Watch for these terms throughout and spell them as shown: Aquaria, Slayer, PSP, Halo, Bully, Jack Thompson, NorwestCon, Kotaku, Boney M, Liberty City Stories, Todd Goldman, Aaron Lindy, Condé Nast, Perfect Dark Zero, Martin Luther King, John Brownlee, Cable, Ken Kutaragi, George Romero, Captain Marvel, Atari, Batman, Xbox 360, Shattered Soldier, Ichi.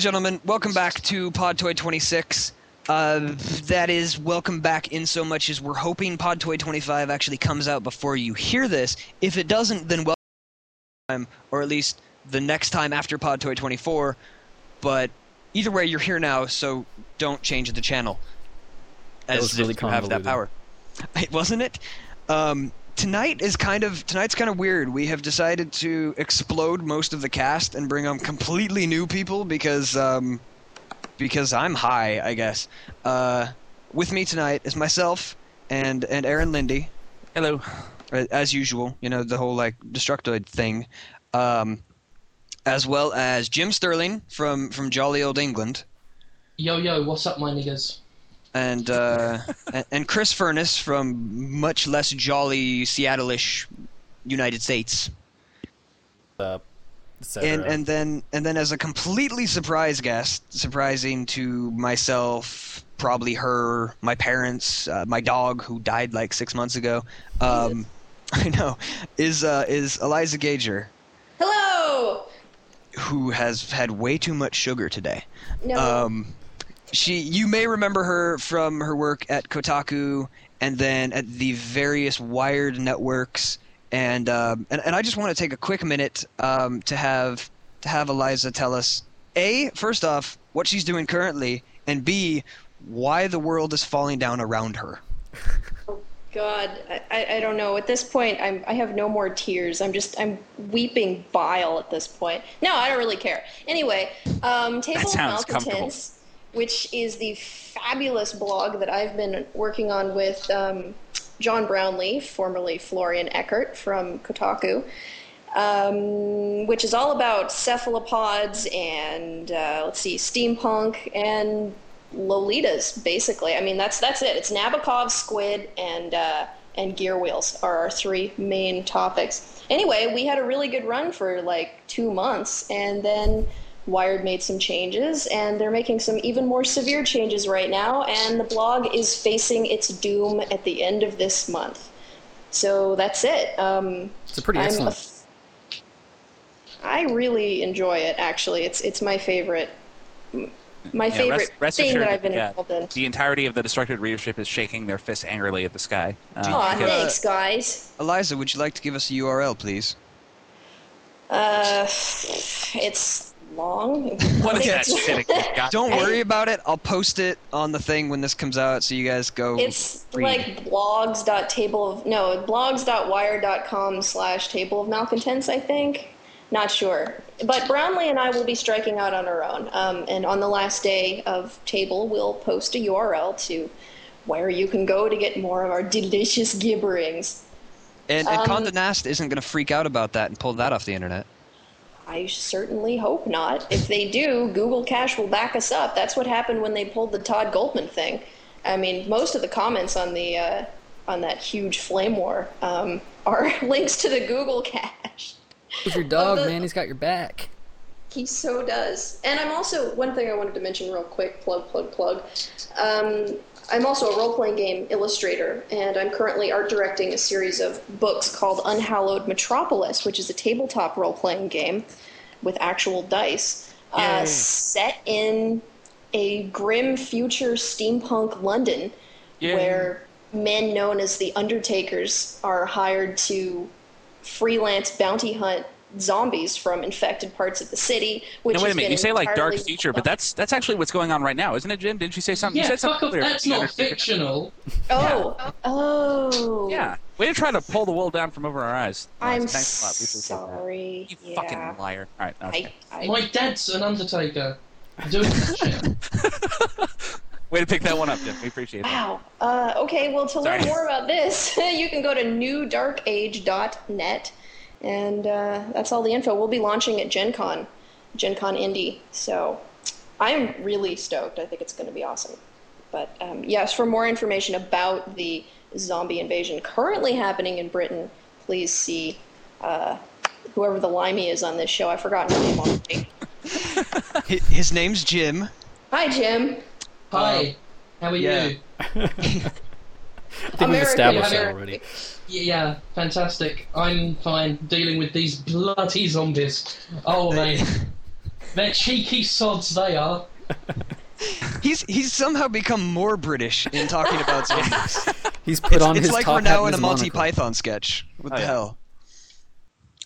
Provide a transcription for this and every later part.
gentlemen, welcome back to Pod Toy 26. That is, welcome back in so much as we're hoping Pod Toy 25 actually comes out before you hear this. If it doesn't, then welcome, or at least the next time after Pod Toy 24. But either way, you're here now, so don't change the channel. As really if you have that power. Wasn't it? Tonight's kind of weird. We have decided to explode most of the cast and bring on completely new people because I'm high, I guess. With me tonight is myself and Aaron Lindy. Hello. As usual, you know, the whole like Destructoid thing. As well as Jim Sterling from jolly old England. Yo, what's up, my niggas? And Chris Furness from much less jolly Seattle-ish United States. And then as a completely surprise guest, surprising to myself, probably her, my parents, my dog who died like 6 months ago. I know is Eliza Gauger. Hello. Who has had way too much sugar today? No. You may remember her from her work at Kotaku and then at the various Wired networks. And I just want to take a quick minute to have Eliza tell us, A, first off, what she's doing currently, and B, why the world is falling down around her. Oh, God. I don't know. At this point, I have no more tears. I'm weeping bile at this point. No, I don't really care. Anyway, Table of Malcontents, which is the fabulous blog that I've been working on with John Brownlee, formerly Florian Eckert from Kotaku, which is all about cephalopods and, steampunk and Lolitas, basically. I mean, that's it. It's Nabokov, squid, and gear wheels are our three main topics. Anyway, we had a really good run for, 2 months, and then Wired made some changes, and they're making some even more severe changes right now, and the blog is facing its doom at the end of this month. So that's it. It's a pretty excellent. I really enjoy it, actually. It's my favorite. Favorite thing that I've been involved in. The entirety of the Destructoid readership is shaking their fists angrily at the sky. Thanks, guys. Eliza, would you like to give us a URL, please? It's long. What is that shit? Don't worry about it. I'll post it on the thing when this comes out, so you guys go. It's read. blogs.wire.com/tableofmalcontents, I think. Not sure. But Brownlee and I will be striking out on our own. And on the last day of Table, we'll post a URL to where you can go to get more of our delicious gibberings. And Condé Nast isn't going to freak out about that and pull that off the internet. I certainly hope not. If they do, Google Cache will back us up. That's what happened when they pulled the Todd Goldman thing. I mean, most of the comments on the on that huge flame war are links to the Google Cache. It's your dog, man. He's got your back. He so does. And I'm also, one thing I wanted to mention real quick, plug. I'm also a role-playing game illustrator, and I'm currently art directing a series of books called Unhallowed Metropolis, which is a tabletop role-playing game with actual dice, set in a grim future steampunk London, where men known as the Undertakers are hired to freelance bounty hunt zombies from infected parts of the city. Which no, wait a minute. You say like dark future, but that's actually what's going on right now, isn't it, Jim? Didn't you say something? Yeah, you said something clear. That's not fictional. Oh. Yeah. Way to try to pull the wool down from over our eyes. I'm sorry. You fucking liar. All right. Okay. My dad's an undertaker. I'm doing that shit. Way to pick that one up, Jim. We appreciate it. Wow. Okay. Well, to learn more about this, you can go to newdarkage.net. And that's all the info. We'll be launching at Gen Con Indie. So I'm really stoked. I think it's going to be awesome. But yes, for more information about the zombie invasion currently happening in Britain, please see whoever the limey is on this show. I've forgotten his name already. His name's Jim. Hi, Jim. Hi. How are you? I think we've established that already. Yeah, fantastic. I'm fine dealing with these bloody zombies. Oh, man. They're cheeky sods, they are. He's somehow become more British in talking about zombies. He's put on his top hat. It's like we're now in a Monty Python sketch. What the hell?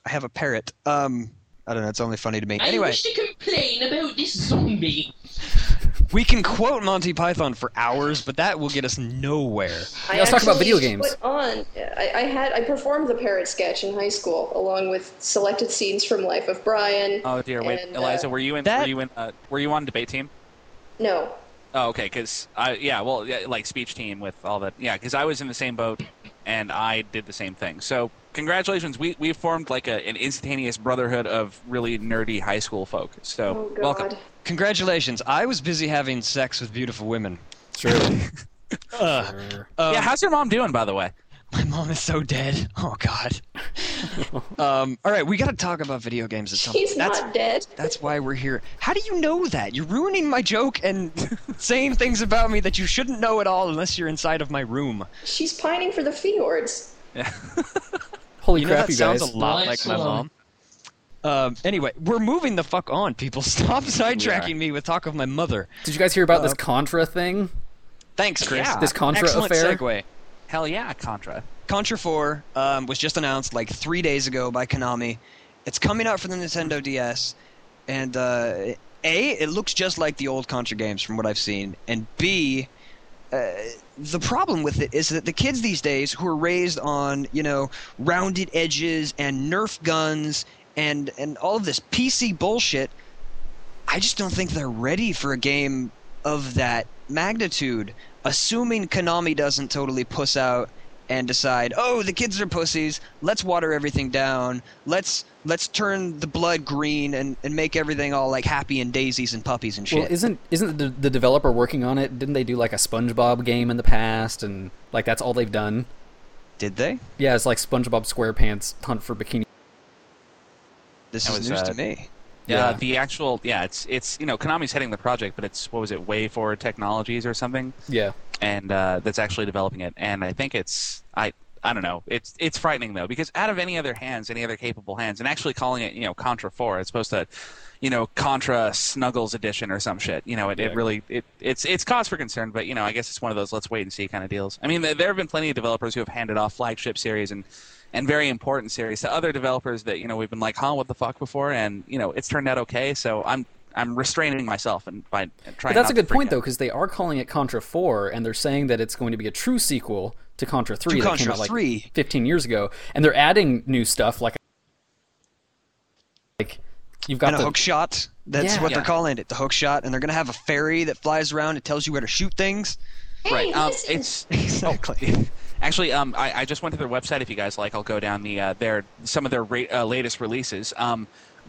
I have a parrot. I don't know, it's only funny to me. Anyway. I wish to complain about this zombie. We can quote Monty Python for hours, but that will get us nowhere. Let's talk about video games. I performed the parrot sketch in high school, along with selected scenes from Life of Brian. Oh dear, wait, Eliza, were you on debate team? No. Oh, okay, because speech team with all that. Yeah, because I was in the same boat, and I did the same thing. So congratulations, we formed like an instantaneous brotherhood of really nerdy high school folk. So welcome. Congratulations. I was busy having sex with beautiful women. True. How's your mom doing, by the way? My mom is so dead. Oh, God. All right, we got to talk about video games at some point. She's not dead. That's why we're here. How do you know that? You're ruining my joke and saying things about me that you shouldn't know at all unless you're inside of my room. She's pining for the fjords. Yeah. Holy crap, you guys. That sounds a lot like my mom. Anyway, we're moving the fuck on, people. Stop sidetracking me with talk of my mother. Did you guys hear about this Contra thing? Thanks, Chris. Yeah. This Contra affair? Segue. Hell yeah, Contra. Contra 4 was just announced like 3 days ago by Konami. It's coming out for the Nintendo DS, and it looks just like the old Contra games from what I've seen, and B, the problem with it is that the kids these days who are raised on, rounded edges and Nerf guns and all of this PC bullshit, I just don't think they're ready for a game of that magnitude, assuming Konami doesn't totally puss out and decide, oh, the kids are pussies, let's water everything down, let's turn the blood green and make everything all like happy and daisies and puppies and shit. Well, isn't the developer working on it? Didn't they do like a SpongeBob game in the past and like that's all they've done? Did they? Yeah, it's like SpongeBob SquarePants Hunt for Bikini. This is news to me. Yeah, the actual it's Konami's heading the project, but it's WayForward Technologies or something. Yeah, and that's actually developing it, and I think I don't know, it's frightening though, because out of any other capable hands, and actually calling it Contra 4, it's supposed to Contra Snuggles Edition or some shit. It's cause for concern, but I guess it's one of those let's wait and see kind of deals. I mean, there have been plenty of developers who have handed off flagship series and very important series to other developers that we've been like, huh, what the fuck before, and it's turned out okay. So I'm restraining myself and by and trying. But that's a good point though, because they are calling it Contra 4, and they're saying that it's going to be a true sequel to Contra 3 that came out like 15 years ago, and they're adding new stuff like you've got the hook shot. That's what they're calling it, the hook shot, and they're going to have a fairy that flies around and tells you where to shoot things. Hey, right. It's exactly. Oh. Actually, I just went to their website. If you guys like, I'll go down some of their latest releases.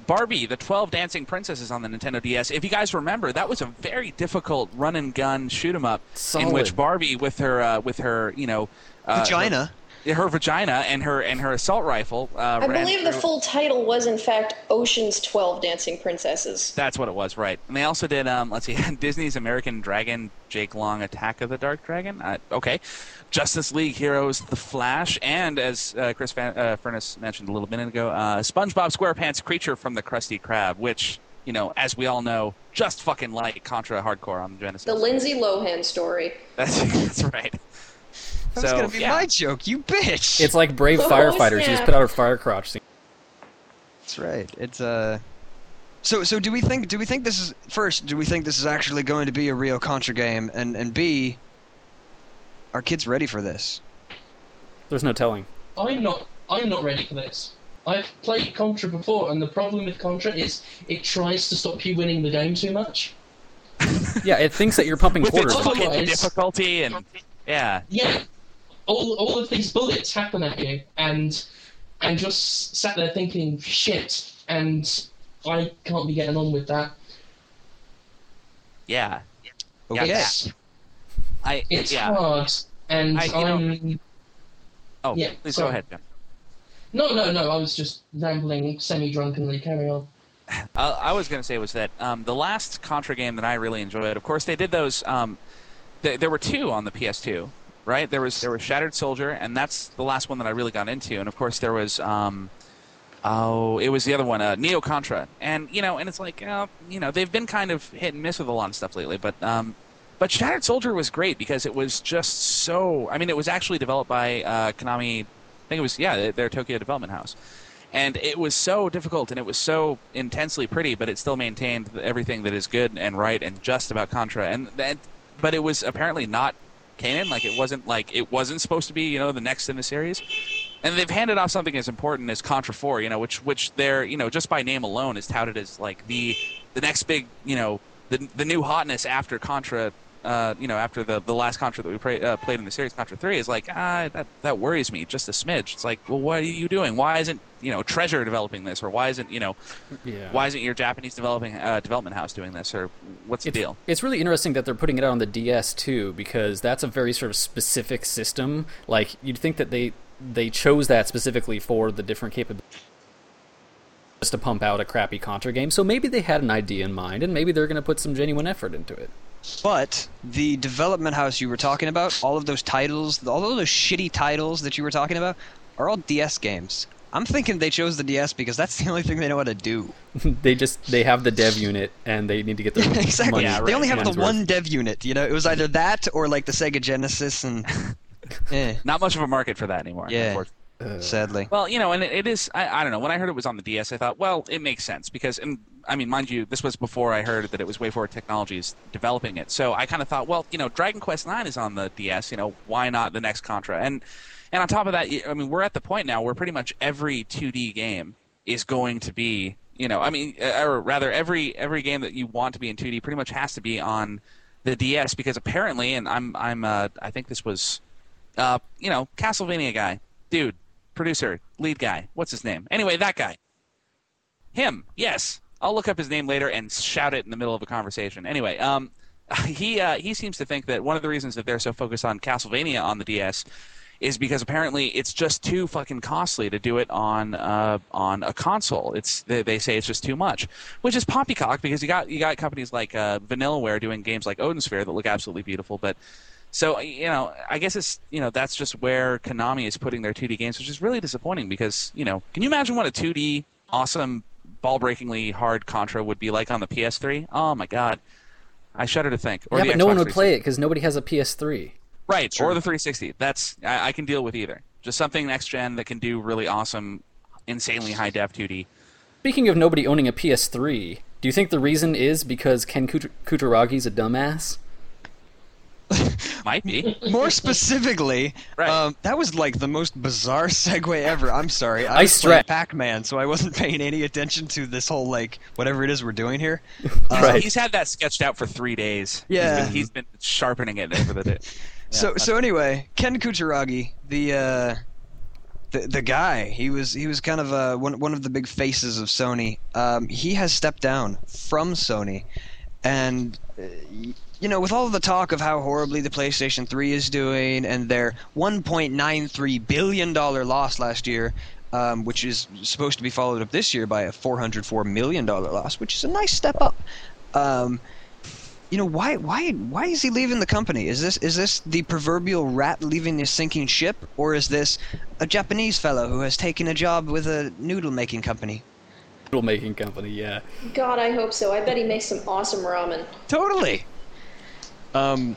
Barbie, the 12 Dancing Princesses on the Nintendo DS. If you guys remember, that was a very difficult run and gun shoot 'em up in which Barbie, with her vagina. Her vagina and her assault rifle. I believe the full title was in fact Ocean's 12 Dancing Princesses. That's what it was, right? And they also did Disney's American Dragon, Jake Long, Attack of the Dark Dragon. Justice League Heroes, The Flash, and as Chris Furness mentioned a little minute ago, SpongeBob SquarePants Creature from the Krusty Krab, which as we all know, just fucking like Contra hardcore on the Genesis. The Lindsay Lohan story. That's right. That's going to be my joke, you bitch! It's like Brave Firefighters. Snap. You just put out her fire crotch scene. That's right. It's So do we think this is actually going to be a real Contra game? And B, are kids ready for this? There's no telling. I'm not ready for this. I've played Contra before, and the problem with Contra is it tries to stop you winning the game too much. Yeah, it thinks that you're pumping quarters. With its difficulty and... Yeah. Yeah. All of these bullets happen at you, and just sat there thinking, shit, and I can't be getting on with that. Yeah. Okay. Yes. It's hard, and I'm... Oh, yeah, please go ahead. No, I was just rambling semi-drunkenly, carry on. I was going to say was that the last Contra game that I really enjoyed, of course, they did those... There were two on the PS2, right? There was Shattered Soldier, and that's the last one that I really got into. And of course, there was Oh, it was the other one, Neo Contra. And, you know, and it's like, you know, they've been kind of hit and miss with a lot of stuff lately. But Shattered Soldier was great because it was just so... I mean, it was actually developed by Konami. I think it was, yeah, their Tokyo development house. And it was so difficult and it was so intensely pretty, but it still maintained everything that is good and right and just about Contra. And but it was apparently not canon. Like, it wasn't supposed to be, you know, the next in the series. And they've handed off something as important as Contra 4, you know, which they're, you know, just by name alone is touted as like the next big, you know, the new hotness after Contra, you know, after the last Contra that we played in the series, Contra 3, is like, that worries me just a smidge. It's like, well, what are you doing? Why isn't, you know, Treasure developing this, or why isn't, you know, why isn't your Japanese development house doing this, or what's the deal? It's really interesting that they're putting it out on the DS too, because that's a very sort of specific system. Like, you'd think that they chose that specifically for the different capabilities, just to pump out a crappy Contra game. So maybe they had an idea in mind, and maybe they're going to put some genuine effort into it. But the development house you were talking about, all of those titles, all of those shitty titles that you were talking about, are all DS games. I'm thinking they chose the DS because that's the only thing they know how to do. They have the dev unit, and they need to get their exactly. money. Yeah, right. They only have the one dev unit. You know, it was either that or like the Sega Genesis and... Not much of a market for that anymore. Yeah, sadly. Well, you know, and it is. I don't know. When I heard it was on the DS, I thought, well, it makes sense because, and I mean, mind you, this was before I heard that it was WayForward Technologies developing it. So I kind of thought, well, you know, Dragon Quest IX is on the DS. You know, why not the next Contra? And on top of that, I mean, we're at the point now where pretty much every 2D game is going to be, you know, I mean, or rather, every game that you want to be in 2D pretty much has to be on the DS because apparently, and I'm I think this was. You know, Castlevania guy, dude, producer, lead guy, what's his name? Anyway, that guy. Him, yes. I'll look up his name later and shout it in the middle of a conversation. Anyway, he seems to think that one of the reasons that they're so focused on Castlevania on the DS is because apparently it's just too fucking costly to do it on a console. It's they say it's just too much, which is poppycock because you got companies like Vanillaware doing games like Odin Sphere that look absolutely beautiful, but... So, you know, I guess it's, you know, that's just where Konami is putting their 2D games, which is really disappointing because, you know, can you imagine what a 2D, awesome, ball-breakingly hard Contra would be like on the PS3? Oh, my God. I shudder to think. Or yeah, but no one would play it because nobody has a PS3. Right, sure. Or the 360. That's I can deal with either. Just something next-gen that can do really awesome, insanely high-def 2D. Speaking of nobody owning a PS3, do you think the reason is because Ken Kutaragi's a dumbass? Might be. More specifically, right. That was like the most bizarre segue ever. I'm sorry. I was playing Pac-Man, so I wasn't paying any attention to this whole, like, whatever it is we're doing here. Right. He's had that sketched out for 3 days. Yeah. He's been sharpening it over the day. Yeah, so anyway, Ken Kutaragi, the guy, he was kind of one of the big faces of Sony. He has stepped down from Sony, and... you know, with all the talk of how horribly the PlayStation 3 is doing and their $1.93 billion loss last year, which is supposed to be followed up this year by a $404 million loss, which is a nice step up. You know, why is he leaving the company? Is this the proverbial rat leaving the sinking ship, or is this a Japanese fellow who has taken a job with a noodle-making company? Noodle-making company, yeah. God, I hope so. I bet he makes some awesome ramen. Totally. The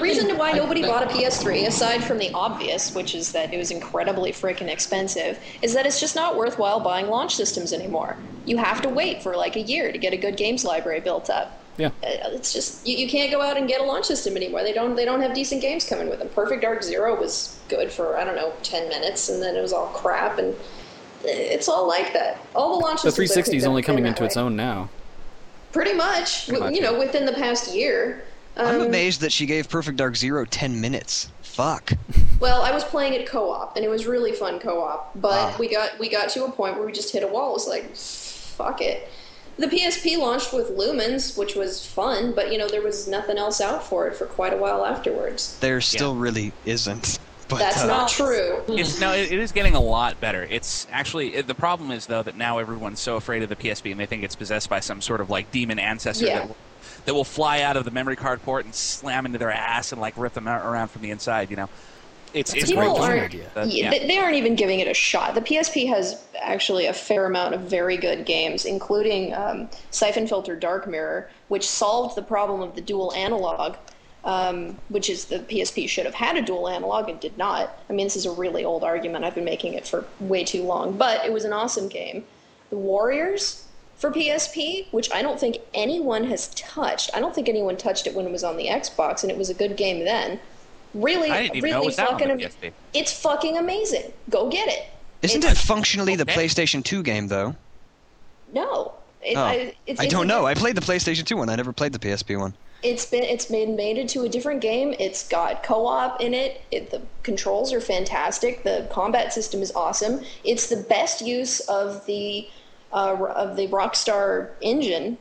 reason why nobody bought a PS3, aside from the obvious, which is that it was incredibly freaking expensive, is that it's just not worthwhile buying launch systems anymore. You have to wait for like a year to get a good games library built up. Yeah, it's just you can't go out and get a launch system anymore. They don't have decent games coming with them. Perfect Dark Zero was good for 10 minutes, and then it was all crap, and it's all like that. All the launch systems. The 360 is only coming into its own now. Pretty much, you know, within the past year. I'm amazed that she gave Perfect Dark Zero 10 minutes. Fuck. Well, I was playing it co-op, and it was really fun co-op. But we got to a point where we just hit a wall. It was like, fuck it. The PSP launched with Lumens, which was fun, but, you know, there was nothing else out for it for quite a while afterwards. There still really isn't. But, that's not true. It is getting a lot better. It's actually the problem is though that now everyone's so afraid of the PSP and they think it's possessed by some sort of like demon ancestor that will fly out of the memory card port and slam into their ass and like rip them out around from the inside. You know, It's great idea. They aren't even giving it a shot. The PSP has actually a fair amount of very good games, including Siphon Filter Dark Mirror, which solved the problem of the dual analog, which is the PSP should have had a dual analog and did not. I mean, this is a really old argument. I've been making it for way too long, but it was an awesome game. The Warriors for PSP, which I don't think anyone has touched. I don't think anyone touched it when it was on the Xbox, and it was a good game then. It's fucking amazing. Go get it. Isn't it functionally the PlayStation 2 game, though? No. I don't know. I played the PlayStation 2 one. I never played the PSP one. It's been made into a different game. It's got co-op in it. The controls are fantastic. The combat system is awesome. It's the best use of the Rockstar engine,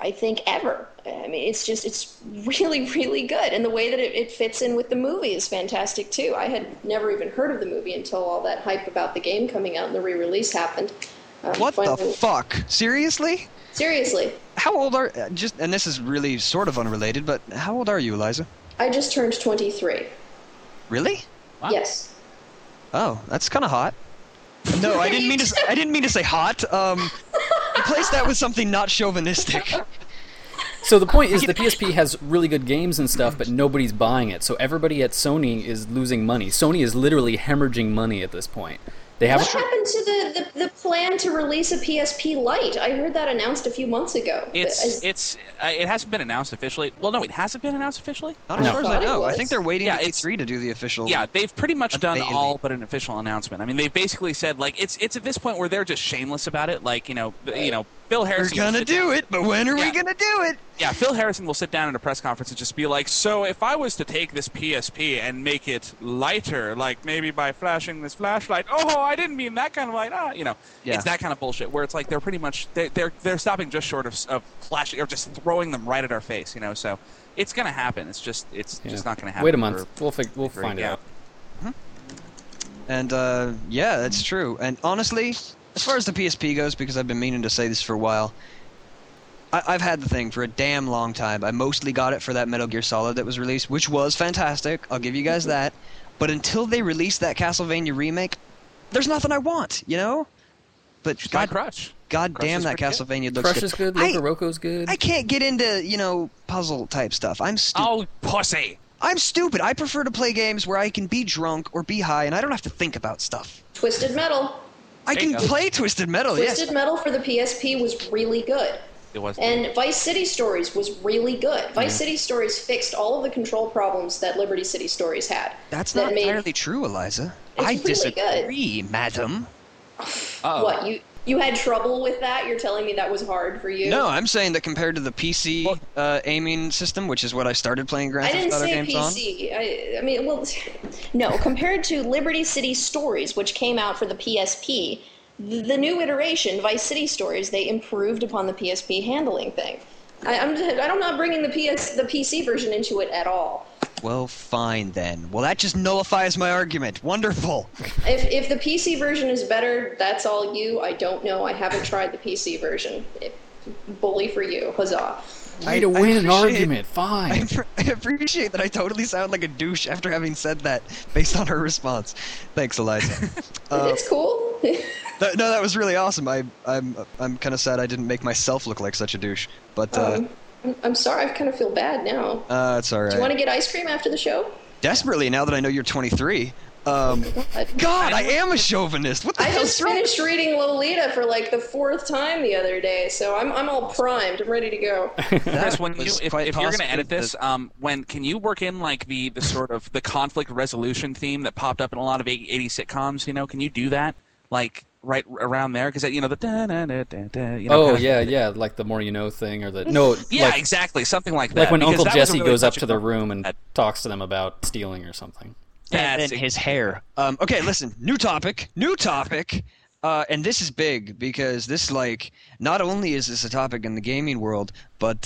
I think, ever. I mean, it's really, really good. And the way that it fits in with the movie is fantastic, too. I had never even heard of the movie until all that hype about the game coming out and the re-release happened. The fuck? Seriously? Seriously. How old are... and this is really sort of unrelated, but how old are you, Eliza? I just turned 23. Really? Wow. Yes. Oh, that's kind of hot. No, right? I didn't mean to say hot. Replace that with something not chauvinistic. So the point is the PSP has really good games and stuff, but nobody's buying it. So everybody at Sony is losing money. Sony is literally hemorrhaging money at this point. What happened to the plan to release a PSP Lite? I heard that announced a few months ago. It hasn't been announced officially. Well, no, it hasn't been announced officially? Not as far as I know. I think they're waiting for E3 to do the official... Yeah, they've pretty much done all but an official announcement. I mean, they've basically said, like, it's at this point where they're just shameless about it. Like, you know, Phil Harrison... We're gonna do it, but when are we gonna do it? Yeah, Phil Harrison will sit down at a press conference and just be like, so if I was to take this PSP and make it lighter, like maybe by flashing this flashlight, oh, I didn't mean that kind of light, It's that kind of bullshit where it's like they're pretty much, they're stopping just short of flashing or just throwing them right at our face, you know, so it's gonna happen. It's just not gonna happen. Wait a month. We'll find it out. Mm-hmm. And, that's true. And honestly, as far as the PSP goes, because I've been meaning to say this for a while, I've had the thing for a damn long time. I mostly got it for that Metal Gear Solid that was released, which was fantastic. I'll give you guys that. But until they release that Castlevania remake, there's nothing I want, you know? But God damn, that Castlevania looks good. Crush is good. Roku's good. I can't get into, puzzle-type stuff. I'm stupid. Oh, pussy! I'm stupid. I prefer to play games where I can be drunk or be high, and I don't have to think about stuff. Twisted Metal. I can play Twisted Metal, yes. Twisted Metal for the PSP was really good. And Vice City Stories was really good. Vice City Stories fixed all of the control problems that Liberty City Stories had. That's not entirely true, Eliza. I disagree, madam. What, you had trouble with that? You're telling me that was hard for you? No, I'm saying that compared to the PC aiming system, which is what I started playing Grand Theft Auto games on. I didn't say PC. Compared to Liberty City Stories, which came out for the PSP, the new iteration, Vice City Stories, they improved upon the PSP handling thing. I'm not bringing the PC version into it at all. Well, fine then. Well, that just nullifies my argument. Wonderful. If the PC version is better, that's all you. I don't know. I haven't tried the PC version. Bully for you. Huzzah. Way to win an argument. Fine. I appreciate that I totally sound like a douche after having said that based on her response. Thanks, Eliza. It's cool. No, that was really awesome. I'm kind of sad I didn't make myself look like such a douche. But I'm sorry. I kind of feel bad now. It's all right. Do you want to get ice cream after the show? Desperately, now that I know you're 23. God, I am a chauvinist. What the hell? I just finished reading Lolita for like the fourth time the other day, so I'm all primed. I'm ready to go. That's when if you're gonna edit this, when can you work in like the sort of the conflict resolution theme that popped up in a lot of 80s sitcoms? You know, can you do that like right around there? Because the da da da da. Like the more you know thing or the no. Yeah, like, exactly, something like that. Like when Uncle Jesse really goes up to their room and talks to them about stealing or something. And his hair. Okay, listen. New topic. And this is big because this, like, not only is this a topic in the gaming world, but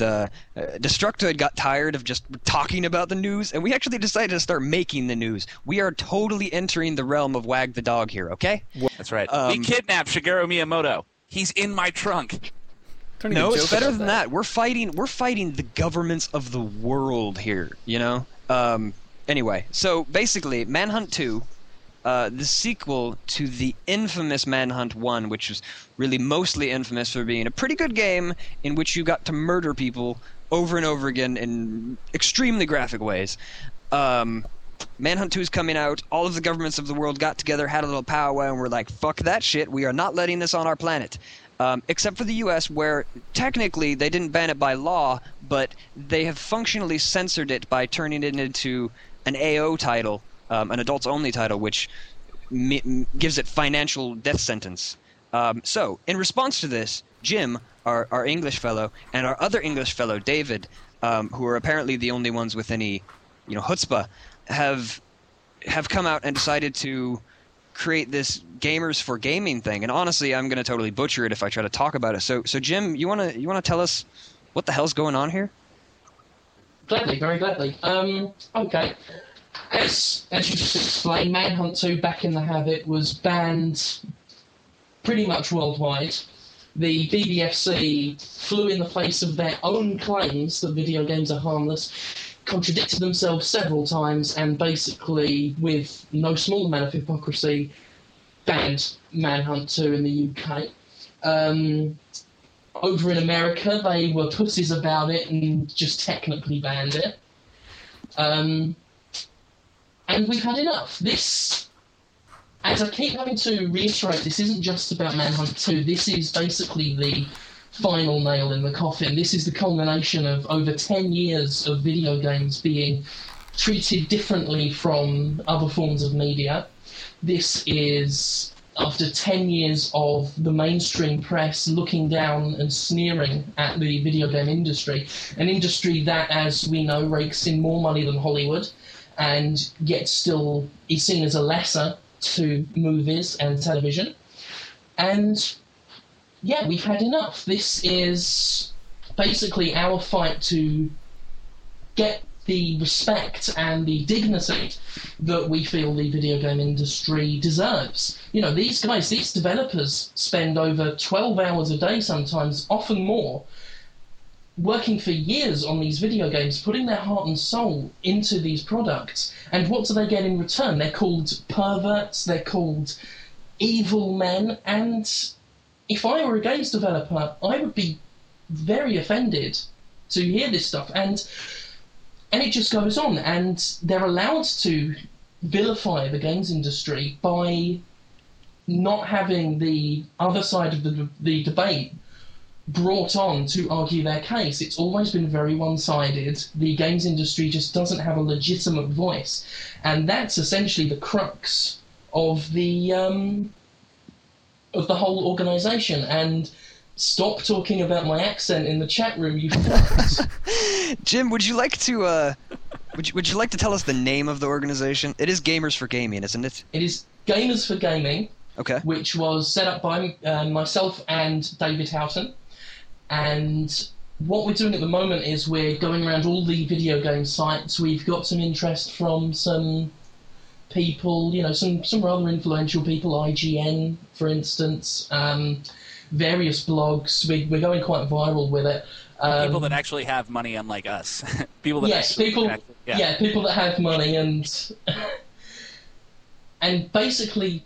Destructoid got tired of just talking about the news, and we actually decided to start making the news. We are totally entering the realm of Wag the Dog here, okay? That's right. We kidnapped Shigeru Miyamoto. He's in my trunk. No, it's better than that. We're fighting the governments of the world here, you know? Anyway, so basically, Manhunt 2, the sequel to the infamous Manhunt 1, which was really mostly infamous for being a pretty good game in which you got to murder people over and over again in extremely graphic ways. Manhunt 2 is coming out. All of the governments of the world got together, had a little powwow, and were like, fuck that shit. We are not letting this on our planet. Except for the U.S., where technically they didn't ban it by law, but they have functionally censored it by turning it into an AO title, an adults-only title, which gives it financial death sentence. So, in response to this, Jim, our English fellow, and our other English fellow, David, who are apparently the only ones with any, chutzpah, have come out and decided to create this Gamers for Gaming thing. And honestly, I'm going to totally butcher it if I try to talk about it. So Jim, you wanna tell us what the hell's going on here? Gladly, very gladly. Okay. As you just explained, Manhunt 2, Back in the Habit, was banned pretty much worldwide. The BBFC flew in the face of their own claims that video games are harmless, contradicted themselves several times, and basically, with no small amount of hypocrisy, banned Manhunt 2 in the UK. Over in America, they were pussies about it and just technically banned it. And we've had enough. This, as I keep having to reiterate, this isn't just about Manhunt 2. This is basically the final nail in the coffin. This is the culmination of over 10 years of video games being treated differently from other forms of media. This is after 10 years of the mainstream press looking down and sneering at the video game industry, an industry that, as we know, rakes in more money than Hollywood and yet still is seen as a lesser to movies and television. And yeah, we've had enough. This is basically our fight to get the respect and the dignity that we feel the video game industry deserves. These guys, these developers spend over 12 hours a day sometimes, often more, working for years on these video games, putting their heart and soul into these products. And what do they get in return? They're called perverts, they're called evil men, and if I were a games developer, I would be very offended to hear this stuff. And it just goes on. And they're allowed to vilify the games industry by not having the other side of the debate brought on to argue their case. It's always been very one-sided. The games industry just doesn't have a legitimate voice. And that's essentially the crux of the whole organisation. And stop talking about my accent in the chat room, you fucks. Jim, would you like to tell us the name of the organisation? It is Gamers for Gaming, isn't it? It is Gamers for Gaming. Okay. Which was set up by myself and David Houghton. And what we're doing at the moment is we're going around all the video game sites. We've got some interest from some people, some rather influential people, IGN, for instance, various blogs. We're going quite viral with it. People that actually have money, unlike us. People that have money, and basically,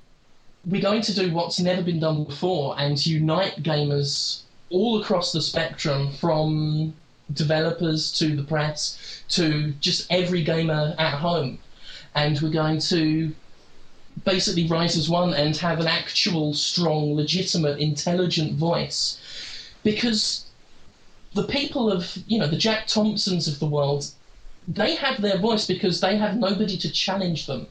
we're going to do what's never been done before and unite gamers all across the spectrum, from developers to the press to just every gamer at home. And we're going to basically rise as one and have an actual, strong, legitimate, intelligent voice. Because the people of, the Jack Thompsons of the world, they have their voice because they have nobody to challenge them.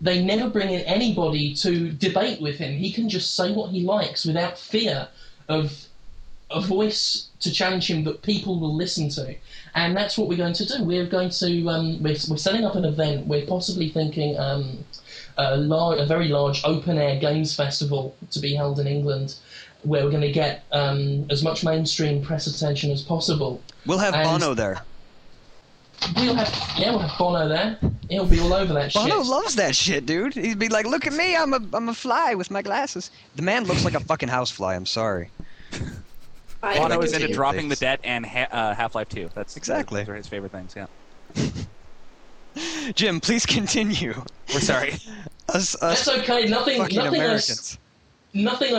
They never bring in anybody to debate with him. He can just say what he likes without fear of a voice to challenge him that people will listen to. And that's what we're going to do. We're going to we're setting up an event. We're possibly thinking a very large open-air games festival to be held in England, where we're going to get as much mainstream press attention as possible. We'll have Bono there. We'll have Bono there. He'll be all over that shit. Bono loves that shit, dude. He'd be like, look at me, I'm a fly with my glasses. The man looks like a fucking housefly, I'm sorry. Bono is into Dropping the Dead and Half-Life 2. That's exactly. Those are his favorite things, yeah. Jim, please continue. We're sorry. That's okay. Nothing I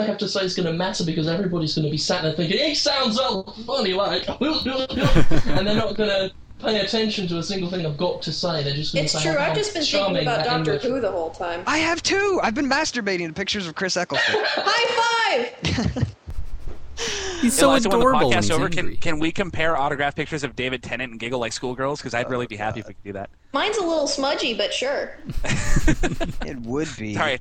have to say is going to matter because everybody's going to be sat there thinking, it sounds all funny, like, and they're not going to pay attention to a single thing I've got to say. They're just going to say, it's true. I've just been thinking about Doctor Who the whole time. I have too. I've been masturbating to pictures of Chris Eccleston. High five! He's so adorable. When the podcast's over, can we compare autographed pictures of David Tennant and giggle like schoolgirls? Because I'd really be happy if we could do that. Mine's a little smudgy, but sure. It would be. Sorry.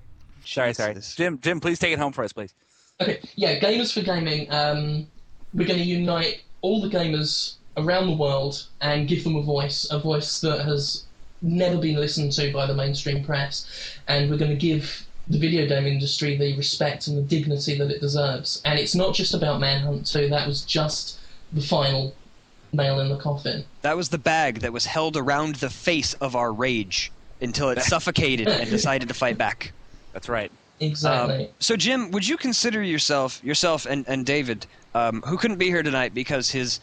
Jim, please take it home for us, please. Okay, yeah, Gamers for Gaming. We're going to unite all the gamers around the world and give them a voice that has never been listened to by the mainstream press. And we're going to give the video game industry the respect and the dignity that it deserves. And it's not just about Manhunt 2. That was just the final nail in the coffin. That was the bag that was held around the face of our rage until it suffocated and decided to fight back. That's right. Exactly. So, Jim, would you consider yourself, and David, who couldn't be here tonight because his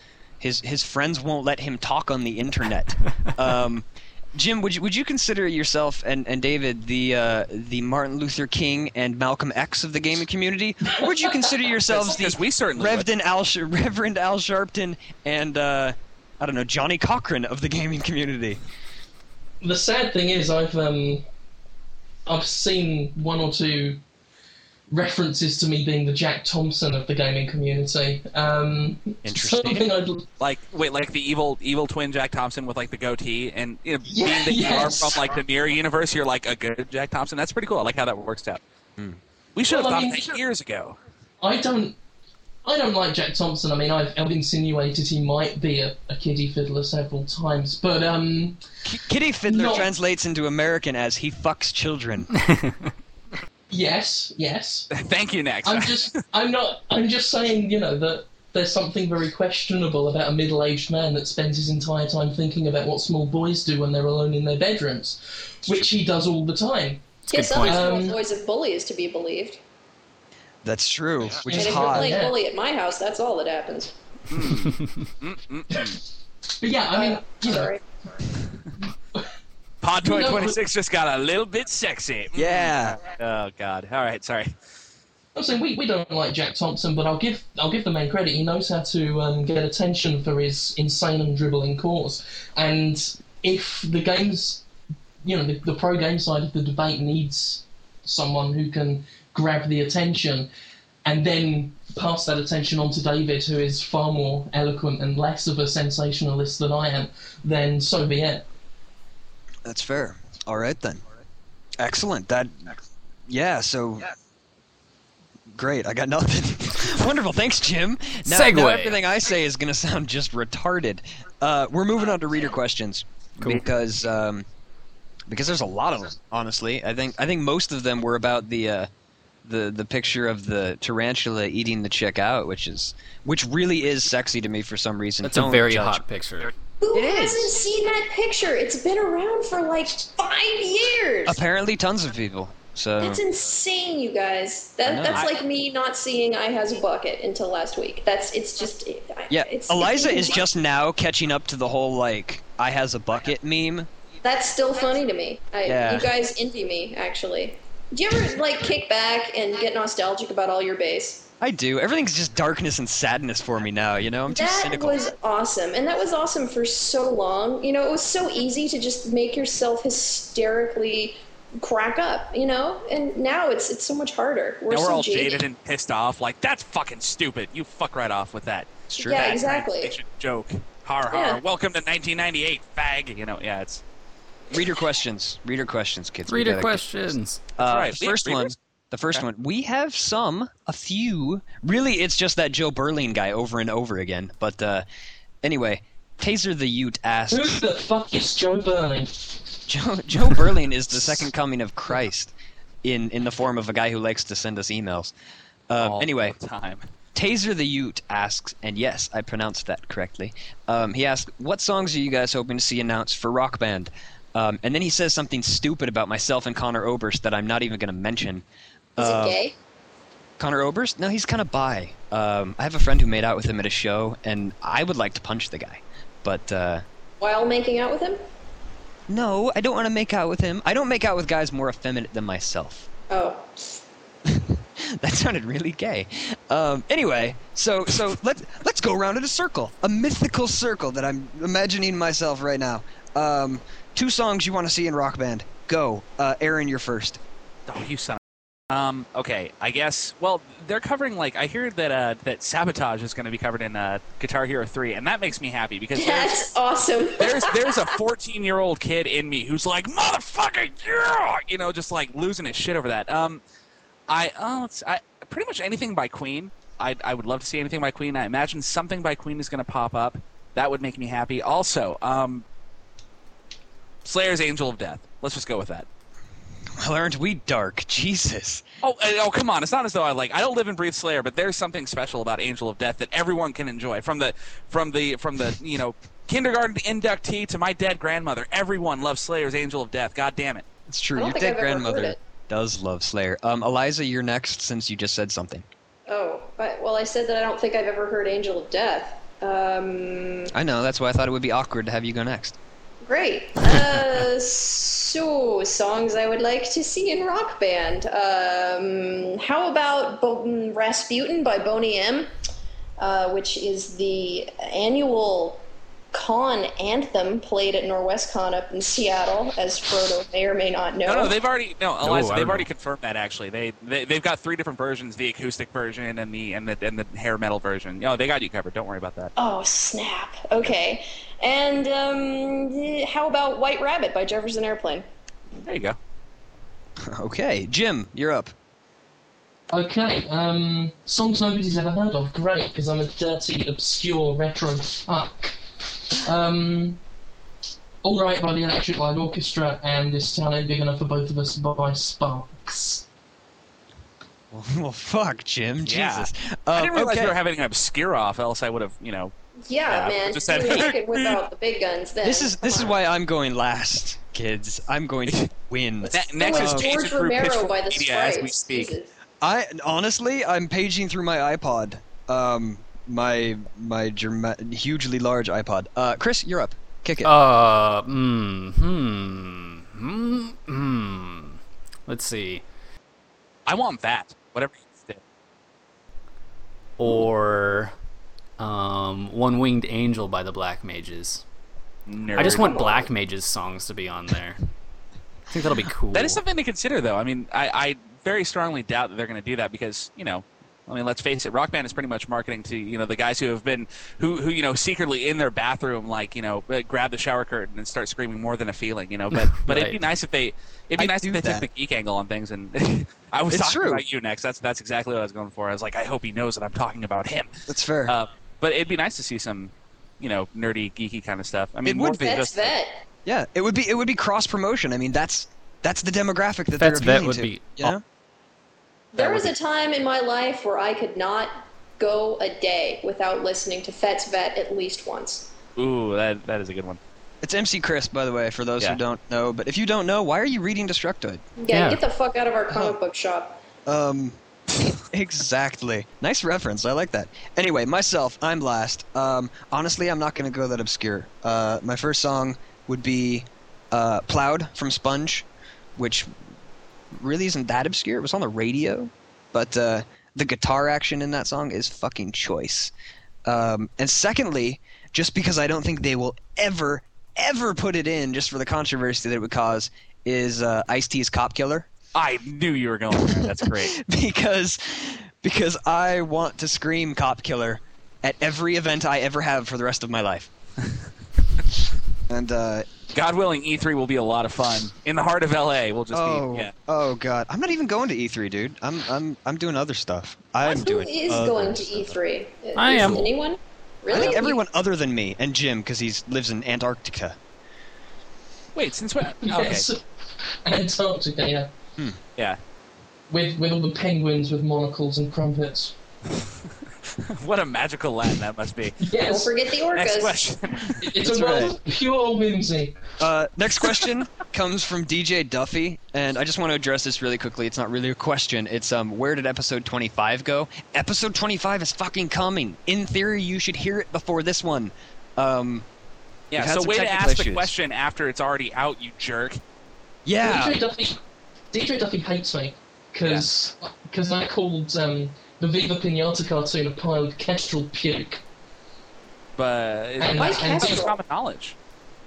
friends won't let him talk on the internet? Jim, would you consider yourself and David the Martin Luther King and Malcolm X of the gaming community, or would you consider yourselves Reverend Al Sharpton and I don't know, Johnny Cochran of the gaming community? The sad thing is, I've seen one or two references to me being the Jack Thompson of the gaming community. Interesting. Like the evil twin Jack Thompson with like the goatee, and being that you are from like the mirror universe, you're like a good Jack Thompson. That's pretty cool. I like how that works out. Mm. We should have thought that years ago. I don't like Jack Thompson. I mean, I've insinuated he might be a kiddie fiddler several times, but kiddie fiddler translates into American as he fucks children. Yes. Thank you. Next. I'm just saying, that there's something very questionable about a middle-aged man that spends his entire time thinking about what small boys do when they're alone in their bedrooms, which he does all the time. Yes, some small boys of Bully is to be believed. That's true, which is hot. If you're playing Bully at my house, that's all that happens. But yeah, I mean... sorry. Pod Toy 26 just got a little bit sexy. Yeah. Oh, God. All right, sorry. I'm saying we don't like Jack Thompson, but I'll give the man credit. He knows how to get attention for his insane and dribbling cause. And if the games... the pro game side of the debate needs someone who can... grab the attention and then pass that attention on to David, who is far more eloquent and less of a sensationalist than I am, then so be it. That's fair. All right, then. Excellent. Great. I got nothing. Wonderful. Thanks, Jim. Now everything I say is going to sound just retarded. We're moving on to reader questions. Cool. Because there's a lot of them, honestly. I think most of them were about the picture of the tarantula eating the chick out, which really is sexy to me for some reason. That's a very hot picture. Who hasn't seen that picture? It's been around for like 5 years. Apparently, tons of people. So that's insane, you guys. That's like me not seeing "I Has a Bucket" until last week. Eliza is just now catching up to the whole like "I Has a Bucket" meme. That's still funny to me. You guys envy me, actually. Do you ever, kick back and get nostalgic about all your base? I do. Everything's just darkness and sadness for me now, I'm just cynical. That was awesome, and that was awesome for so long. It was so easy to just make yourself hysterically crack up, And now it's so much harder. We're all jaded and pissed off, like, that's fucking stupid. You fuck right off with that. It's true. Yeah, exactly. It's a joke. Har har. Yeah. Welcome to 1998, fag. It's... Reader questions, kids. The first one. We have a few. Really, it's just that Joe Berlin guy over and over again. But anyway, Taser the Ute asks... Who the fuck is Joe Berlin? Joe Berlin is the second coming of Christ in the form of a guy who likes to send us emails. Anyway, Taser the Ute asks, and yes, I pronounced that correctly. He asks, what songs are you guys hoping to see announced for Rock Band? And then he says something stupid about myself and Connor Oberst that I'm not even going to mention. Is it gay? Connor Oberst? No, he's kind of bi. I have a friend who made out with him at a show, and I would like to punch the guy. But while making out with him? No, I don't want to make out with him. I don't make out with guys more effeminate than myself. Oh. That sounded really gay. Anyway, so let's go around in a circle. A mythical circle that I'm imagining myself right now. Two songs you want to see in Rock Band. Go. Aaron, you're first. Oh, you son of... Okay, I guess... Well, they're covering, like... I hear that that Sabotage is going to be covered in Guitar Hero 3, and that makes me happy because... That's awesome. There's a 14-year-old kid in me who's like, motherfucker, yeah! You know, just, like, losing his shit over that. Pretty much anything by Queen. I would love to see anything by Queen. I imagine something by Queen is going to pop up. That would make me happy. Also, Slayer's Angel of Death. Let's just go with that. Well, aren't we dark? Jesus. Oh, come on. It's not as though I don't live and breathe Slayer, but there's something special about Angel of Death that everyone can enjoy. From the you know, kindergarten inductee to my dead grandmother, everyone loves Slayer's Angel of Death. God damn it. It's true. Your dead grandmother does love Slayer. Eliza, you're next, since you just said something. Oh, well, I said that I don't think I've ever heard Angel of Death. I know, that's why I thought it would be awkward to have you go next. Great. So, songs I would like to see in Rock Band. How about Rasputin by Boney M, which is the annual con anthem played at NorwestCon up in Seattle, as Frodo may or may not know. No, Eliza, they've already confirmed that. Actually, they've got three different versions: the acoustic version and the hair metal version. No, they got you covered. Don't worry about that. Oh snap! Okay, and how about White Rabbit by Jefferson Airplane? There you go. Okay, Jim, you're up. Okay, songs nobody's ever heard of. Great, because I'm a dirty, obscure retro fuck. All Right by the Electric Light Orchestra, and This Town Ain't Big Enough for Both of Us by Sparks. Well, fuck, Jim. Yeah. Jesus. I didn't realize you were having an obscure off, else I would have, you know... Yeah, man. Just said, you can whip out the big guns then. This is why I'm going last, kids. I'm going to win. Next is George Romero by The Stripes. As we speak. Jesus. Honestly, I'm paging through my iPod. My hugely large iPod. Chris, you're up. Kick it. Let's see. I want that. Whatever you say. Or, One Winged Angel by the Black Mages. Nerd. I just want Black Mages songs to be on there. I think that'll be cool. That is something to consider, though. I mean, I very strongly doubt that they're going to do that because, you know, I mean, let's face it. Rock Band is pretty much marketing to, you know, the guys who have been who you know, secretly in their bathroom, like, you know, grab the shower curtain and start screaming More Than a Feeling, you know. But right. It'd be nice if they took the geek angle on things. And I was talking about you next. That's exactly what I was going for. I was like, I hope he knows that I'm talking about him. That's fair. But it'd be nice to see some, you know, nerdy, geeky kind of stuff. I mean, yeah, it would be cross promotion. I mean, that's the demographic that they're appealing to. Yeah. There was a time in my life where I could not go a day without listening to Fet's Vet at least once. Ooh, that is a good one. It's MC Chris, by the way, for those who don't know. But if you don't know, why are you reading Destructoid? Yeah, get the fuck out of our comic book shop. Exactly. Nice reference. I like that. Anyway, myself, I'm last. Honestly, I'm not going to go that obscure. My first song would be Plowed from Sponge, which... really isn't that obscure. It was on the radio, but the guitar action in that song is fucking choice. And secondly, just because I don't think they will ever put it in, just for the controversy that it would cause, is Ice-T's Cop Killer. I knew you were going there. That's great. because I want to scream Cop Killer at every event I ever have for the rest of my life. And God willing, E3 will be a lot of fun. In the heart of LA, we'll just be. Yeah. Oh God, I'm not even going to E3, dude. I'm doing other stuff. Who is going to E3? I am. Anyone? Really? I think everyone other than me and Jim, because he lives in Antarctica. Wait, since when? Okay. Antarctica, yeah. Hmm. Yeah. With all the penguins with monocles and crumpets. What a magical land that must be. Yes. Don't forget the orcas. Next question. It's a world of pure whimsy. Next question comes from DJ Duffy, and I just want to address this really quickly. It's not really a question. It's where did episode 25 go? Episode 25 is fucking coming. In theory, you should hear it before this one. Yeah, so way to ask the question after it's already out, you jerk. Yeah. DJ Duffy hates me because I called the Viva Pinata cartoon a pile of kestrel puke. But why kestrel? Common knowledge.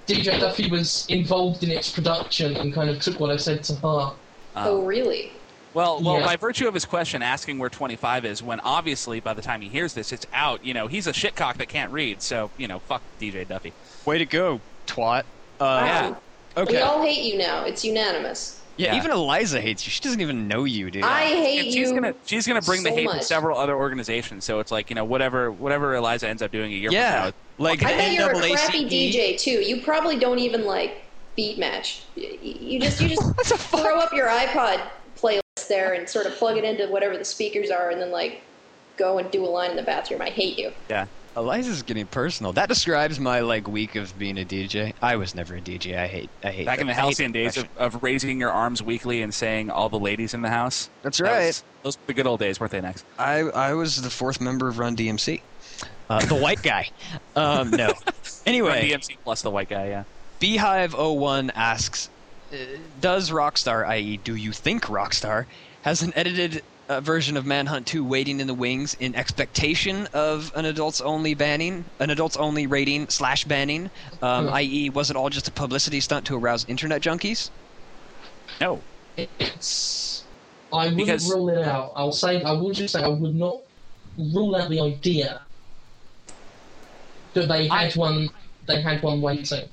DJ Duffy was involved in its production and kind of took what I said to heart. Oh, really? Well, by virtue of his question asking where 25 is, when obviously by the time he hears this, it's out. You know, he's a shitcock that can't read, so, you know, fuck DJ Duffy. Way to go, twat. Wow. Okay. We all hate you now. It's unanimous. Yeah, even Eliza hates you. She doesn't even know you, dude. I hate you. She's gonna bring the hate from several other organizations. So it's like, you know, whatever Eliza ends up doing a year from now. Like, I bet you're a crappy DJ too. You probably don't even like Beatmatch. You just throw up your iPod playlist there and sort of plug it into whatever the speakers are, and then like go and do a line in the bathroom. I hate you. Yeah. Eliza's getting personal. That describes my like week of being a DJ. I was never a DJ. I hate. Back in the halcyon days of raising your arms weekly and saying all the ladies in the house. That's right. Those were the good old days, weren't they, Nex? I was the fourth member of Run DMC. The white guy. No. Anyway. Run DMC plus the white guy. Yeah. Beehive01 asks, does Rockstar, i.e., do you think Rockstar has an edited version of Manhunt 2 waiting in the wings in expectation of an adults-only rating / banning, i.e., was it all just a publicity stunt to arouse internet junkies? No. I wouldn't rule it out. I will just say I would not rule out the idea that they had one waiting.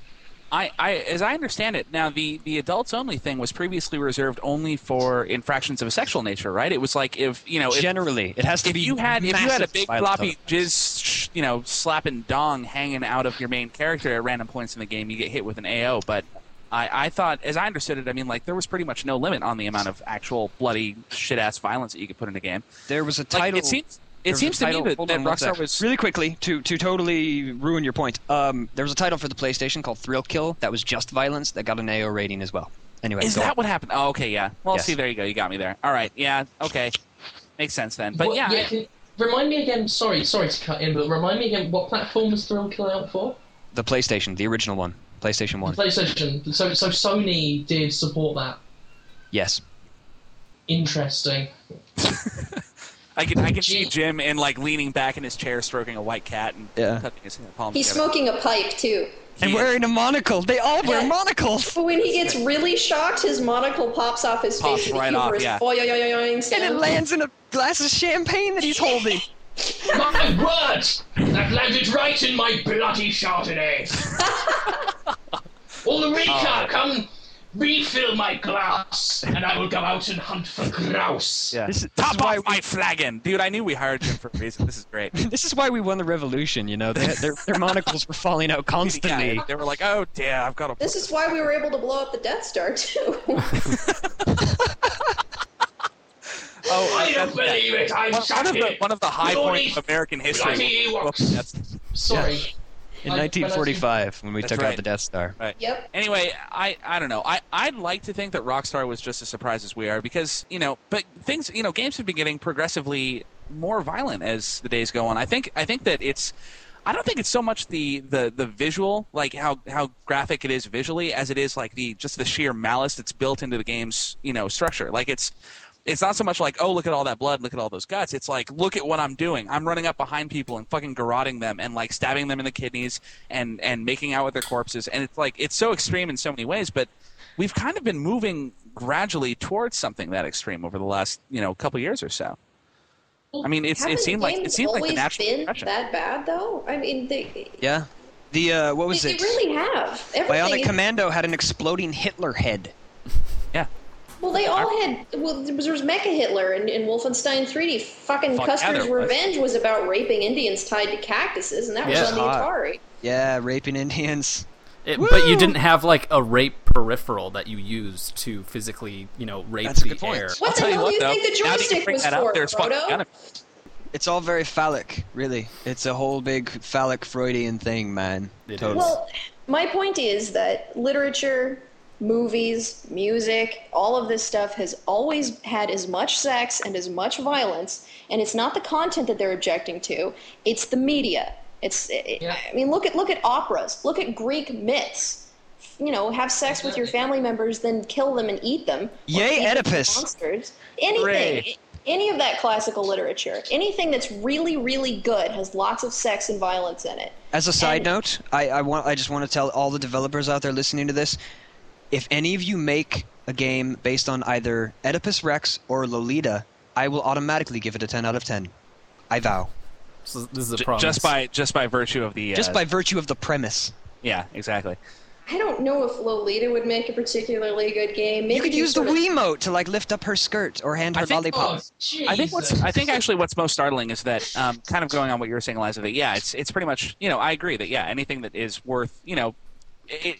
As I understand it, now the adults-only thing was previously reserved only for infractions of a sexual nature, right? It was like generally it has to be. If you had a big floppy jizz, slapping dong hanging out of your main character at random points in the game, you get hit with an AO. But I thought, as I understood it, I mean, like, there was pretty much no limit on the amount of actual bloody shit-ass violence that you could put in a game. There was a title. Like, it seems to me that Rockstar was... Really quickly, to totally ruin your point, there was a title for the PlayStation called Thrill Kill that was just violence that got an AO rating as well. Anyway, is that what happened? Oh, okay, yeah. Well, yes. See, there you go. You got me there. All right, yeah, okay. Makes sense then. But remind me again, sorry to cut in, but remind me again, what platform was Thrill Kill out for? The PlayStation, the original one. PlayStation 1. The PlayStation. So Sony did support that? Yes. Interesting. I can see Jim in like leaning back in his chair, stroking a white cat and cupping his palm. He's smoking a pipe too, and wearing a monocle. They all wear monocles. But when he gets really shocked, his monocle pops off his face. Pops right off, yeah. And it lands in a glass of champagne that he's holding. My words! That landed right in my bloody Chardonnay. Will the Rika come? Refill my glass, and I will go out and hunt for grouse. Yeah. Top off my flagon. Dude, I knew we hired him for a reason. This is great. This is why we won the revolution, you know. Their monocles were falling out constantly. Yeah, they were like, oh, dear, I've got to... This is why we were able to blow up the Death Star, too. Oh, I don't believe it. I'm shocking. One of the high points of American history. Sorry. In 1945, when we took out the Death Star. Right. Yep. Anyway, I don't know. I'd like to think that Rockstar was just as surprised as we are because, but things, games have been getting progressively more violent as the days go on. I think that I don't think it's so much the visual, like how graphic it is visually, as it is like the sheer malice that's built into the game's, structure. Like it's not so much like, oh, look at all that blood, look at all those guts. It's like, look at what I'm doing. I'm running up behind people and fucking garroting them and, like, stabbing them in the kidneys and making out with their corpses. And it's like, it's so extreme in so many ways, but we've kind of been moving gradually towards something that extreme over the last, couple years or so. Well, I mean, it seemed like the natural progression. That bad, though? I mean, yeah. What was it? They really have. Everything. Bionic Commando had an exploding Hitler head. Yeah. Well, they all had... Well, there was Mecha Hitler and Wolfenstein 3D. Fuck, Custer's Revenge was about raping Indians tied to cactuses, and that was on the Atari. Yeah, raping Indians. But you didn't have, like, a rape peripheral that you used to physically, rape That's the a good air. Point. What I'll the hell do you think the joystick was for, Frodo? It's all very phallic, really. It's a whole big phallic Freudian thing, man. It is. Well, my point is that literature... movies, music, all of this stuff has always had as much sex and as much violence, and it's not the content that they're objecting to, it's the media. I mean, look at operas, look at Greek myths. You know, have sex with your family members, then kill them and eat them. Yay, Oedipus! Monsters. Anything, any of that classical literature, anything that's really, really good has lots of sex and violence in it. As a side note, I just want to tell all the developers out there listening to this, if any of you make a game based on either Oedipus Rex or Lolita, I will automatically give it a 10 out of 10. I vow. So this is a promise. Just by virtue of the premise. Yeah, exactly. I don't know if Lolita would make a particularly good game. Maybe you could use the Wiimote to lift up her skirt or hand her lollipop. Oh, I think what's most startling is that kind of going on what you were saying, Eliza. That it's pretty much I agree that anything that is worth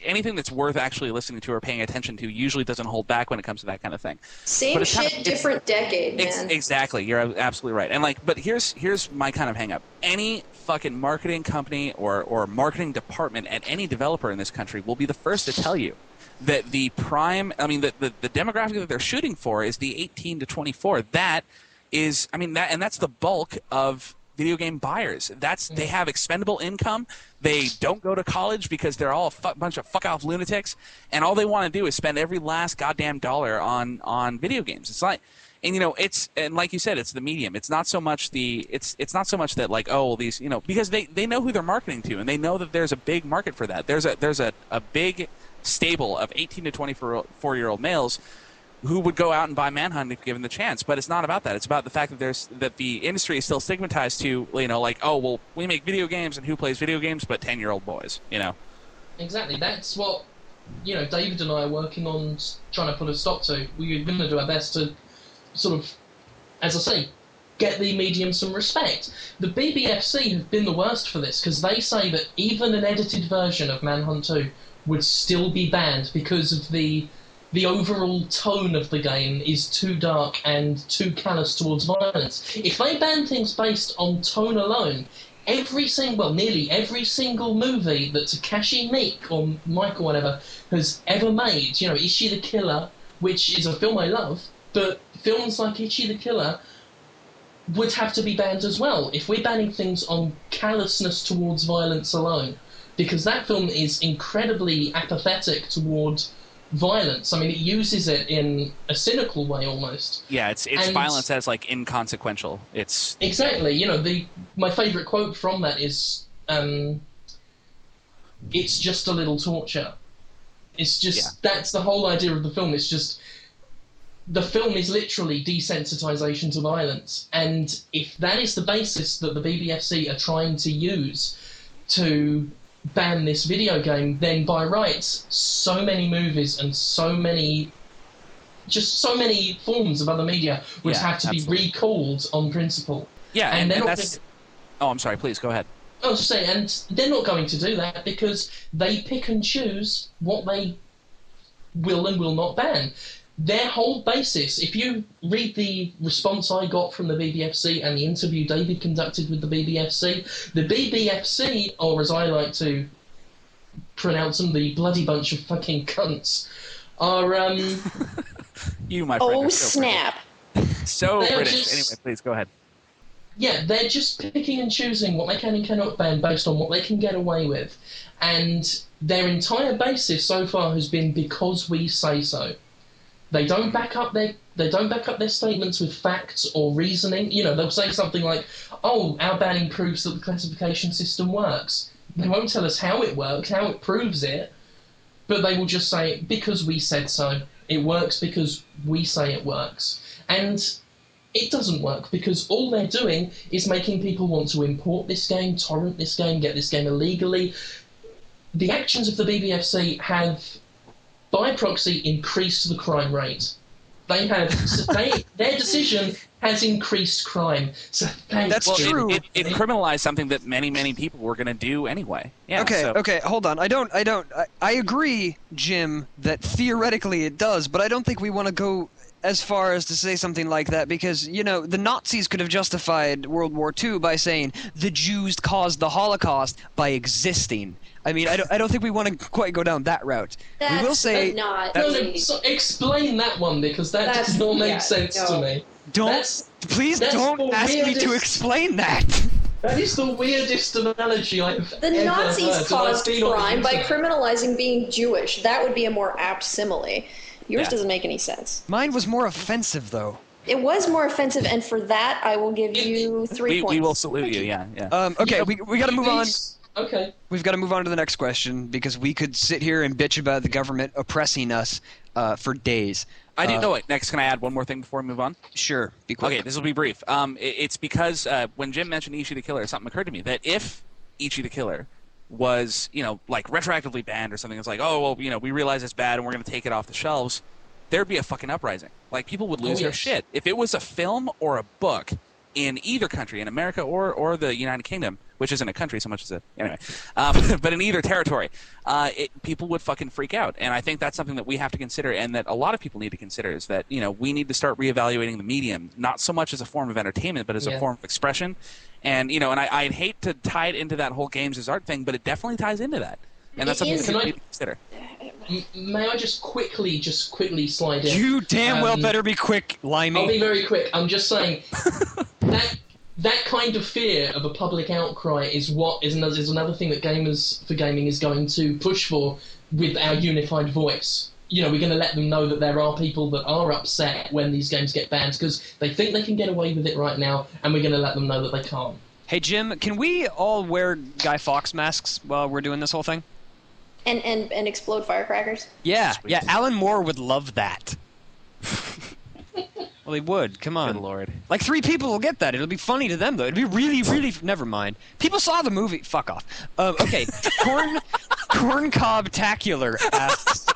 anything that's worth actually listening to or paying attention to usually doesn't hold back when it comes to that kind of thing. Same shit, different decade, man. Exactly, you're absolutely right. And but here's my kind of hang up. Any fucking marketing company or marketing department at any developer in this country will be the first to tell you that the demographic that they're shooting for is the 18 to 24. That is, and that's the bulk of video game buyers. They have expendable income. They don't go to college because they're all a bunch of fuck off lunatics, and all they want to do is spend every last goddamn dollar on video games. It's like, and it's, and like you said, it's the medium. It's not so much that because they know who they're marketing to, and they know that there's a big market for that. There's a big stable of 18 to 24-year-old males who would go out and buy Manhunt if given the chance. But it's not about that. It's about the fact that the industry is still stigmatized to, we make video games and who plays video games but 10-year-old boys, Exactly. That's what, David and I are working on trying to put a stop to. We're going to do our best to sort of, as I say, get the medium some respect. The BBFC have been the worst for this because they say that even an edited version of Manhunt 2 would still be banned because of the overall tone of the game is too dark and too callous towards violence. If they ban things based on tone alone, nearly every single movie that Takashi Miike or Mike or whatever has ever made, Ichi the Killer, which is a film I love, but films like Ichi the Killer would have to be banned as well if we're banning things on callousness towards violence alone, because that film is incredibly apathetic toward violence. It uses it in a cynical way almost. Yeah, it's violence as inconsequential. It's exactly. My favorite quote from that is, "It's just a little torture." It's just that's the whole idea of the film. It's just the film is literally desensitization to violence, and if that is the basis that the BBFC are trying to use to ban this video game, then by rights, so many movies and so many forms of other media would have to be recalled on principle. Yeah, and they're not. Oh, I'm sorry. Please go ahead. I was saying, and they're not going to do that because they pick and choose what they will and will not ban. Their whole basis, if you read the response I got from the BBFC and the interview David conducted with the BBFC, or as I like to pronounce them, the bloody bunch of fucking cunts, are, you, my friend, oh, so snap. British. So British. Just, anyway, please, go ahead. Yeah, they're just picking and choosing what they can and cannot ban based on what they can get away with. And their entire basis so far has been because we say so. They don't back up their statements with facts or reasoning. They'll say something like, "Oh, our banning proves that the classification system works." They won't tell us how it works, how it proves it, but they will just say because we said so. It works because we say it works, and it doesn't work because all they're doing is making people want to import this game, torrent this game, get this game illegally. The actions of the BBFC have, by proxy, increase the crime rate. Their decision has increased crime. So that's true. It criminalized something that many, many people were going to do anyway. Yeah, okay, hold on. I agree, Jim, that theoretically it does, but I don't think we want to go as far as to say something like that because, the Nazis could have justified World War II by saying the Jews caused the Holocaust by existing. I don't think we want to quite go down that route. That's we will say not so explain that one because that does not make sense to me. Please don't ask me to explain that. That is the weirdest analogy I've ever heard. The Nazis caused crime by criminalizing being Jewish. That would be a more apt simile. Yours doesn't make any sense. Mine was more offensive, though. It was more offensive, and for that, I will give you 3 points. We will salute you, yeah. We got to move on. Okay. We've got to move on to the next question, because we could sit here and bitch about the government oppressing us for days. I didn't know it. Next, can I add one more thing before we move on? Sure. Be quick. Okay, this will be brief. It's because when Jim mentioned Ichi the Killer, something occurred to me that if Ichi the Killer was, retroactively banned or something, it's like, we realize it's bad and we're going to take it off the shelves, there'd be a fucking uprising. Like, people would lose their shit. If it was a film or a book in either country, in America or the United Kingdom, which isn't a country so much as but in either territory, people would fucking freak out. And I think that's something that we have to consider, and that a lot of people need to consider, is that, we need to start reevaluating the medium, not so much as a form of entertainment, but as a form of expression. And, and I'd hate to tie it into that whole games as art thing, but it definitely ties into that. And that's something we need to consider. May I just quickly slide in? You damn well better be quick, Limey. I'll be very quick. I'm just saying that... That kind of fear of a public outcry is another thing that Gamers for Gaming is going to push for with our unified voice. We're going to let them know that there are people that are upset when these games get banned because they think they can get away with it right now, and we're going to let them know that they can't. Hey, Jim, can we all wear Guy Fawkes masks while we're doing this whole thing? And explode firecrackers? Yeah, sweet. Yeah. Alan Moore would love that. Well, he would. Come on. Good Lord. Like, 3 people will get that. It'll be funny to them, though. It'll be really, really... Never mind. People saw the movie... Fuck off. Okay. Corncobtacular asks...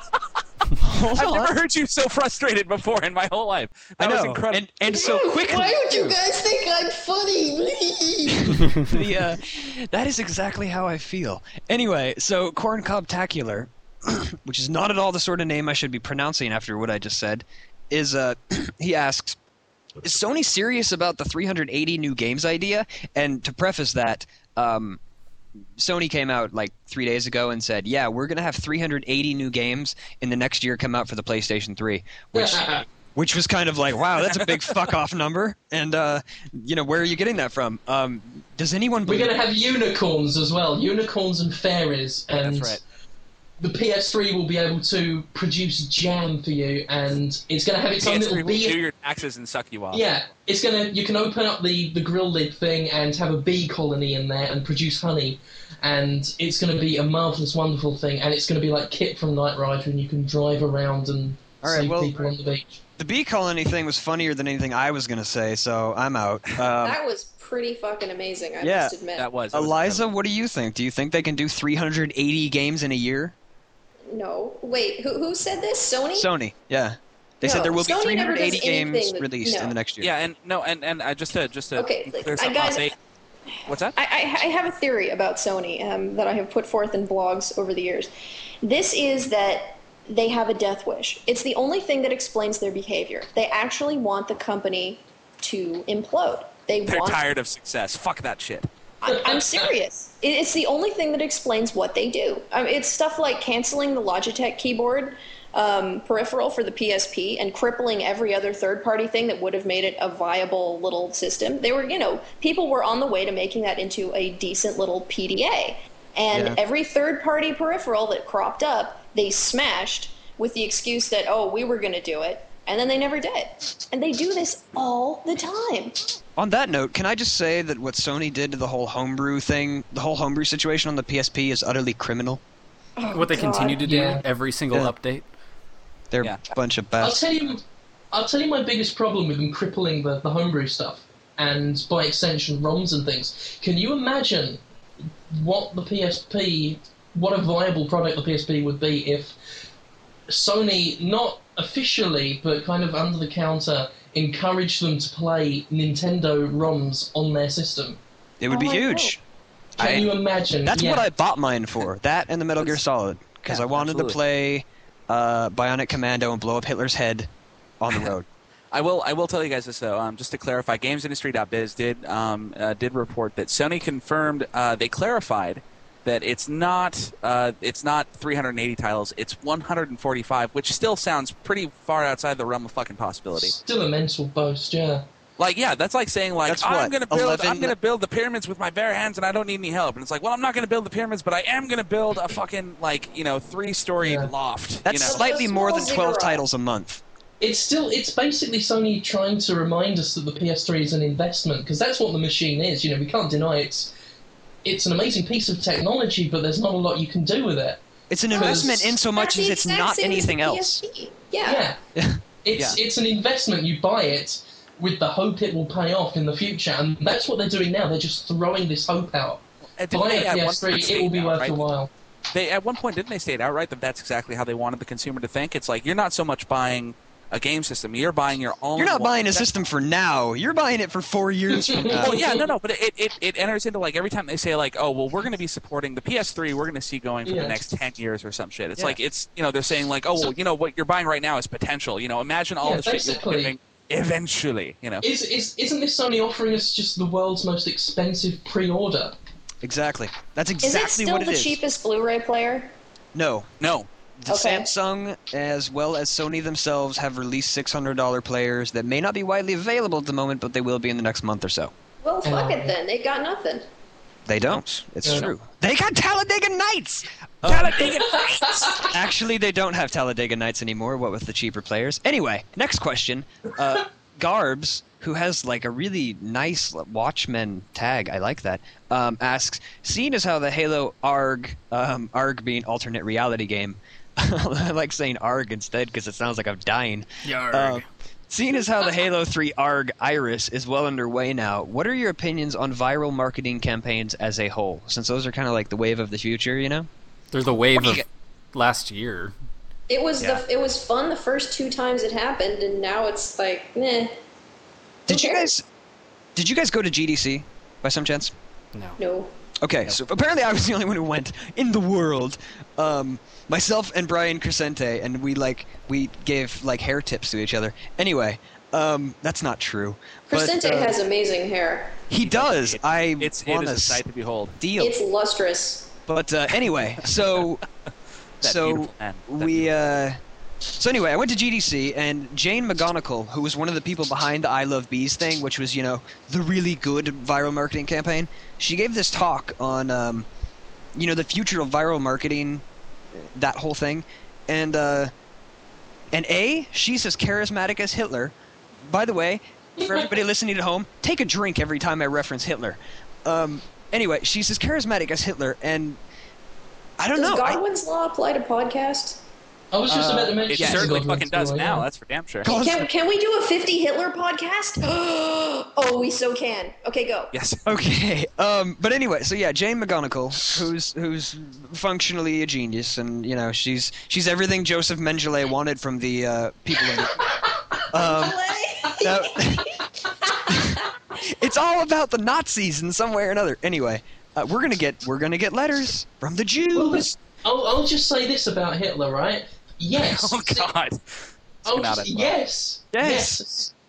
I've never heard you so frustrated before in my whole life. That was incredible. And so quickly... Why would you guys think I'm funny? That is exactly how I feel. Anyway, so Corncobtacular, which is not at all the sort of name I should be pronouncing after what I just said... is he asks, is Sony serious about the 380 new games idea? And to preface that, Sony came out like 3 days ago and said, yeah, we're going to have 380 new games in the next year come out for the PlayStation 3, which was kind of like, wow, that's a big fuck off number. And, where are you getting that from? Does anyone believe... We're going to have unicorns as well, unicorns and fairies. And... That's right. The PS3 will be able to produce jam for you, and it's going to have its own little... PS3 will do your taxes and suck you off. Yeah, it's going to... You can open up the grill lid thing and have a bee colony in there and produce honey, and it's going to be a marvelous, wonderful thing, and it's going to be like Kit from Knight Rider, and you can drive around and save people on the beach. The bee colony thing was funnier than anything I was going to say, so I'm out. That was pretty fucking amazing, I must admit. That was. Eliza, what do you think? Do you think they can do 380 games in a year? No. Wait, who said this? Sony? Sony, yeah. They said there will be 380 games released in the next year. Yeah, and just to clear something up. What's that? I have a theory about Sony that I have put forth in blogs over the years. This is that they have a death wish. It's the only thing that explains their behavior. They actually want the company to implode. They're tired of success. Fuck that shit. I'm serious. It's the only thing that explains what they do. I mean, it's stuff like canceling the Logitech keyboard peripheral for the PSP and crippling every other third-party thing that would have made it a viable little system. They were, people were on the way to making that into a decent little PDA. And every third-party peripheral that cropped up, they smashed with the excuse that, we were going to do it. And then they never did. And they do this all the time. On that note, can I just say that what Sony did to the whole homebrew thing, the whole homebrew situation on the PSP is utterly criminal? Oh, what they continue to do every single update? They're a bunch of bastards. I'll tell you my biggest problem with them crippling the homebrew stuff, and by extension ROMs and things. Can you imagine what a viable product the PSP would be if Sony, not officially, but kind of under the counter, encourage them to play Nintendo ROMs on their system? It would be huge. God. Can you imagine? That's what I bought mine for. That and the Metal Gear Solid, because I wanted to play Bionic Commando and blow up Hitler's head on the road. I will tell you guys this though. Just to clarify, GamesIndustry.biz did report that Sony confirmed they clarified that it's not 380 titles, it's 145, which still sounds pretty far outside the realm of fucking possibility. Still a mental boast, yeah. Like, yeah, that's like saying, like, I'm going to build the pyramids with my bare hands and I don't need any help. And it's like, well, I'm not going to build the pyramids, but I am going to build a fucking, like, you know, three-story loft. That's slightly more than 12 titles a month. It's basically Sony trying to remind us that the PS3 is an investment, because that's what the machine is. You know, we can't deny it's an amazing piece of technology, but there's not a lot you can do with it. It's an investment in so much as it's not anything else. Yeah. It's an investment. You buy it with the hope it will pay off in the future, and that's what they're doing now. They're just throwing this hope out. Buy a PS3, it will be worth a while. They at one point, didn't they state outright that that's exactly how they wanted the consumer to think? It's like, you're not so much buying a game system. You're buying your own. You're not buying a system for now. You're buying it for 4 years from now. Well, yeah, no, but it enters into, like, every time they say, like, oh, well, we're going to be supporting the PS3. We're going to see going for the next 10 years or some shit. It's like, it's, you know, they're saying, like, oh, well, you know, what you're buying right now is potential. You know, imagine all the shit you're giving eventually, you know. Isn't this Sony offering us just the world's most expensive pre-order? Exactly. That's exactly what it is. Is it still the cheapest Blu-ray player? No. Samsung, as well as Sony themselves, have released $600 players that may not be widely available at the moment, but they will be in the next month or so. Well, fuck it then. They got nothing. They don't. It's true. They got Talladega Nights! Oh. Talladega Nights! Actually, they don't have Talladega Nights anymore, what with the cheaper players. Anyway, next question. Garbs, who has, like, a really nice Watchmen tag, I like that, asks, seeing as how the Halo ARG being alternate reality game, I like saying ARG instead because it sounds like I'm dying. Seeing as how the Halo 3 ARG Iris is well underway now, what are your opinions on viral marketing campaigns as a whole? Since those are kind of like the wave of the future, you know? They're the wave of last year. It was it was fun the first two times it happened, and now it's like, meh. Did you guys go to GDC by some chance? No. Okay, so apparently I was the only one who went in the world. Myself and Brian Crescente, and we gave like hair tips to each other. Anyway, that's not true. Crescente has amazing hair. He does. It is a sight to behold. Deal. It's lustrous. But anyway, so anyway, I went to GDC, and Jane McGonigal, who was one of the people behind the I Love Bees thing, which was, you know, the really good viral marketing campaign, she gave this talk on, you know, the future of viral marketing, that whole thing. And she's as charismatic as Hitler. By the way, for everybody listening at home, take a drink every time I reference Hitler. Anyway, she's as charismatic as Hitler, and I don't know. Does Godwin's Law apply to podcasts? I was just about to mention it certainly fucking does now. That's for damn sure. Can we do a 50 Hitler podcast? Oh, we so can. Okay, go. Yes. Okay. But anyway, so yeah, Jane McGonigal, who's functionally a genius, and you know she's everything Joseph Mengele wanted from the people in the it's all about the Nazis in some way or another. Anyway, we're gonna get letters from the Jews. I'll just say this about Hitler, right? Yes. Oh, God. Yes.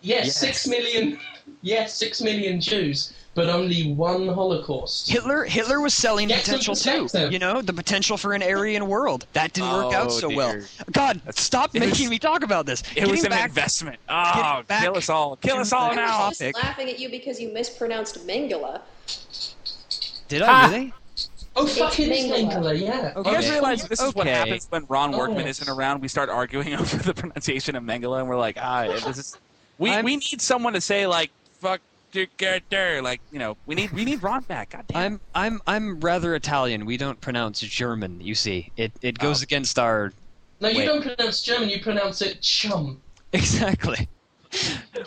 6 million. Yes, 6 million Jews, but only one Holocaust. Hitler was selling potential too. You know, the potential for an Aryan world. That didn't work out so well. God, stop making me talk about this. It was an investment. Oh, kill us all. Kill us all now. I was just laughing at you because you mispronounced Mengele. Did I really? Oh, fucking Mengele, yeah. Okay. You guys realize this is what happens when Ron Workman isn't around? We start arguing over the pronunciation of Mengele, and we're like, this is... We need someone to say, like, fuck together, like, you know, we need Ron back, goddamn. I'm rather Italian. We don't pronounce German, you see. It goes against our... No, you don't pronounce German, you pronounce it chum. Exactly.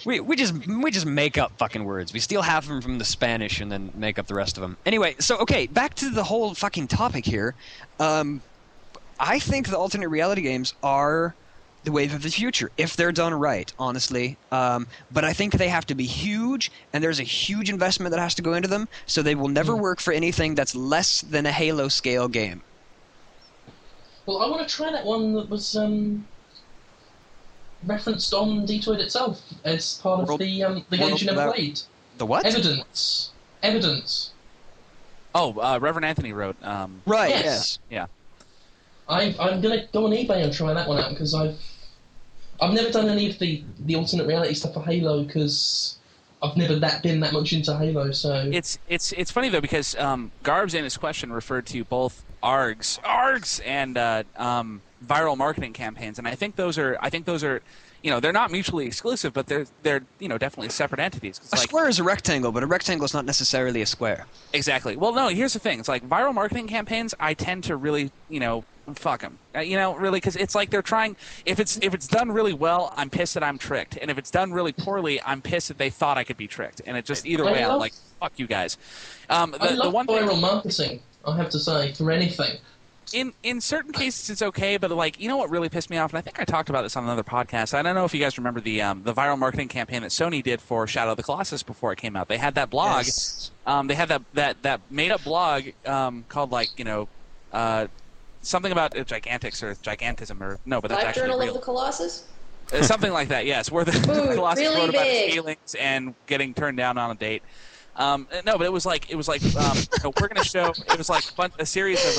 We just make up fucking words. We steal half of them from the Spanish and then make up the rest of them. Anyway, so back to the whole fucking topic here. I think the alternate reality games are the wave of the future if they're done right, honestly. But I think they have to be huge, and there's a huge investment that has to go into them. So they will never work for anything that's less than a Halo scale game. Well, I want to try that one that was referenced on Detroit itself as part of the games you never played. The what? Evidence. Oh, Reverend Anthony wrote. Right. Yes. Yeah. I'm gonna go on eBay and try that one out because I've never done any of the alternate reality stuff for Halo because I've never been that much into Halo, so... It's funny, though, because Garbs in his question referred to both ARGs and viral marketing campaigns, and I think those are... You know, they're not mutually exclusive, but they're you know, definitely separate entities. A square is a rectangle, but a rectangle is not necessarily a square. Exactly. Well, no, here's the thing. It's like viral marketing campaigns, I tend to really, you know, fuck them. You know, really, because it's like they're trying – if it's done really well, I'm pissed that I'm tricked. And if it's done really poorly, I'm pissed that they thought I could be tricked. And it just – either way, I'm like, fuck you guys. I love viral marketing, I have to say, for anything. In certain cases, it's okay, but like, you know what really pissed me off, and I think I talked about this on another podcast. I don't know if you guys remember the viral marketing campaign that Sony did for Shadow of the Colossus before it came out. They had that blog, yes. They had that made up blog called like, you know, something about Gigantics or Gigantism or no, but that's actually real. Journal of the Colossus. Something like that, yes, where the Colossus really wrote about his feelings and getting turned down on a date. No, but it was like we're gonna show. It was like a series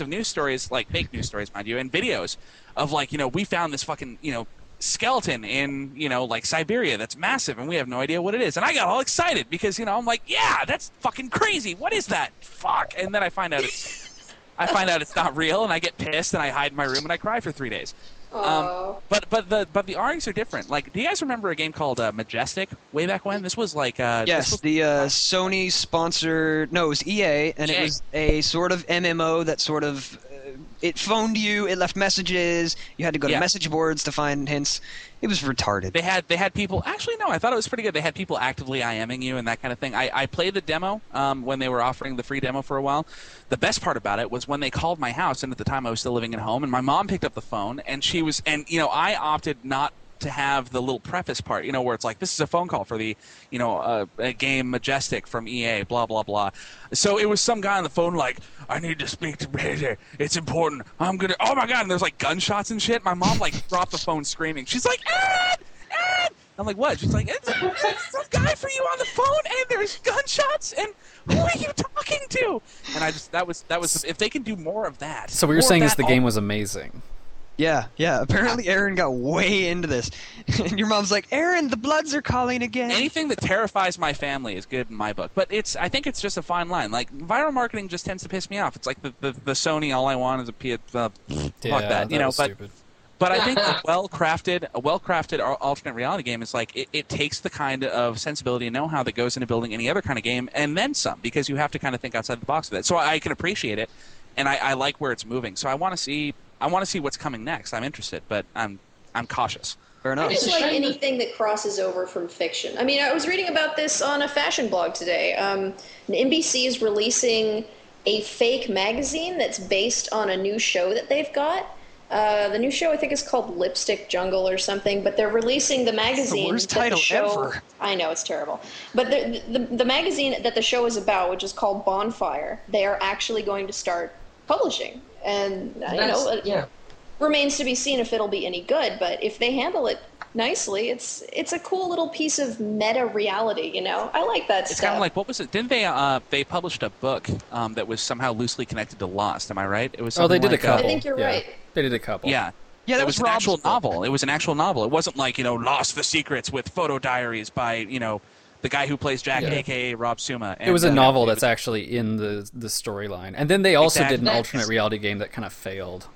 of news stories, like fake news stories, mind you, and videos of like, you know, we found this fucking, you know, skeleton in, you know, like Siberia that's massive, and we have no idea what it is. And I got all excited because, you know, I'm like, yeah, that's fucking crazy. What is that? Fuck. And then I find out it's not real, and I get pissed, and I hide in my room, and I cry for 3 days. But the RGs are different. Like, do you guys remember a game called Majestic way back when? This was like yes, the Sony sponsored. No, it was EA, and it was a sort of MMO that sort of it phoned you. It left messages. You had to go to message boards to find hints. It was retarded. They had people. Actually, no, I thought it was pretty good. They had people actively IMing you and that kind of thing. I played the demo when they were offering the free demo for a while. The best part about it was when they called my house, and at the time I was still living at home, and my mom picked up the phone, and I opted not to have the little preface part, you know, where it's like, this is a phone call for the, you know, game Majestic from EA, blah, blah, blah. So it was some guy on the phone like, I need to speak to Peter. It's important. I'm going to, oh my God. And there's like gunshots and shit. My mom like dropped the phone screaming. She's like, Ed! I'm like, what? She's like, it's some guy for you on the phone, and there's gunshots, and who are you talking to? And I just, that was, if they can do more of that. So what you're saying is the game was amazing. Yeah. Apparently Aaron got way into this. And your mom's like, Aaron, the Bloods are calling again. Anything that terrifies my family is good in my book. But I think it's just a fine line. Like, viral marketing just tends to piss me off. It's like the Sony, all I want is a stupid. But I think a well-crafted alternate reality game is like, it takes the kind of sensibility and know-how that goes into building any other kind of game, and then some, because you have to kind of think outside the box with it. So I can appreciate it, and I like where it's moving. So I want to see what's coming next. I'm interested, but I'm cautious. Fair enough. I just like anything that crosses over from fiction. I mean, I was reading about this on a fashion blog today. NBC is releasing a fake magazine that's based on a new show that they've got. The new show, I think, is called Lipstick Jungle or something, but they're releasing the magazine. That's the worst title ever. I know, it's terrible. But the magazine that the show is about, which is called Bonfire, they are actually going to start publishing. And it remains to be seen if it'll be any good, but if they handle it nicely, it's a cool little piece of meta reality, you know. I like that stuff. It's kind of like, what was it? Didn't they published a book that was somehow loosely connected to Lost, am I right? It was something they did a couple. I think you're right. They did a couple. Yeah. Yeah, that was an actual novel. It was an actual novel. It wasn't like, you know, Lost the Secrets with photo diaries by, you know, the guy who plays Jack, a.k.a. Rob Suma. And, it was a novel that's actually in the storyline. And then they also did an alternate reality game that kind of failed.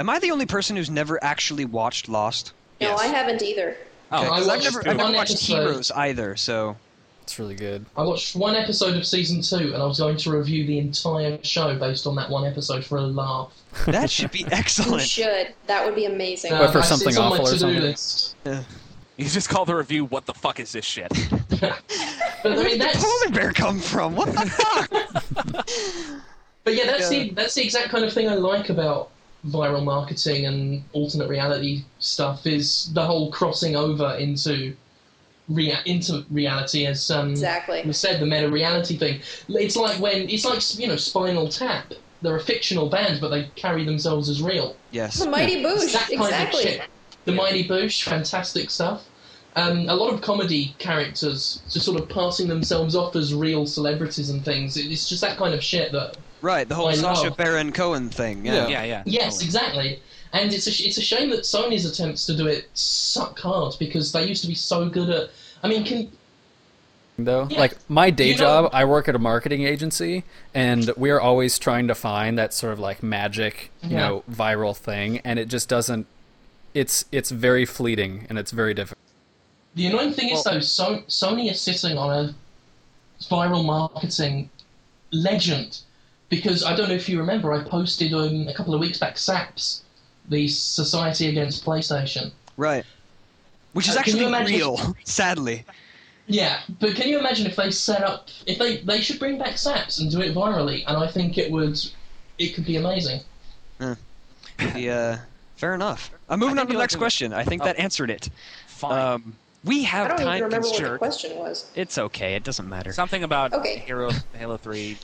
Am I the only person who's never actually watched Lost? No, yes. I haven't either. Oh, okay, I've never watched Heroes either, so... It's really good. I watched one episode of Season 2, and I was going to review the entire show based on that one episode for a laugh. That should be excellent. You should. That would be amazing. But for something awful or something. List. Yeah. You just call the review, what the fuck is this shit? But, where did the polar bear come from? What the fuck? But yeah, that's the exact kind of thing I like about viral marketing and alternate reality stuff, is the whole crossing over into reality, as we said, the meta reality thing. It's like you know, Spinal Tap. They're a fictional band, but they carry themselves as real. Yes. The Mighty Boosh. That kind of shit. The Mighty Boosh, fantastic stuff. A lot of comedy characters just sort of passing themselves off as real celebrities and things. It's just that kind of shit that... Right, the whole Sacha Baron Cohen thing. Yeah. Yes, exactly. And it's a shame that Sony's attempts to do it suck hard, because they used to be so good at... I mean, though. Yeah. Like, my day job, I work at a marketing agency, and we are always trying to find that sort of, like, magic, you know, viral thing, and it just doesn't... It's very fleeting, and it's very difficult. The annoying thing is, though, Sony is sitting on a viral marketing legend, because I don't know if you remember, I posted a couple of weeks back SAPS, the Society Against PlayStation. Right. Which is actually real, sadly. Yeah, but can you imagine if they set up... If they should bring back SAPS and do it virally, and I think it could be amazing. Fair enough. I'm moving on to the next question. I think that answered it. Fine. We have time. I don't even remember what the question was. It's okay. It doesn't matter. Something about Halo 3.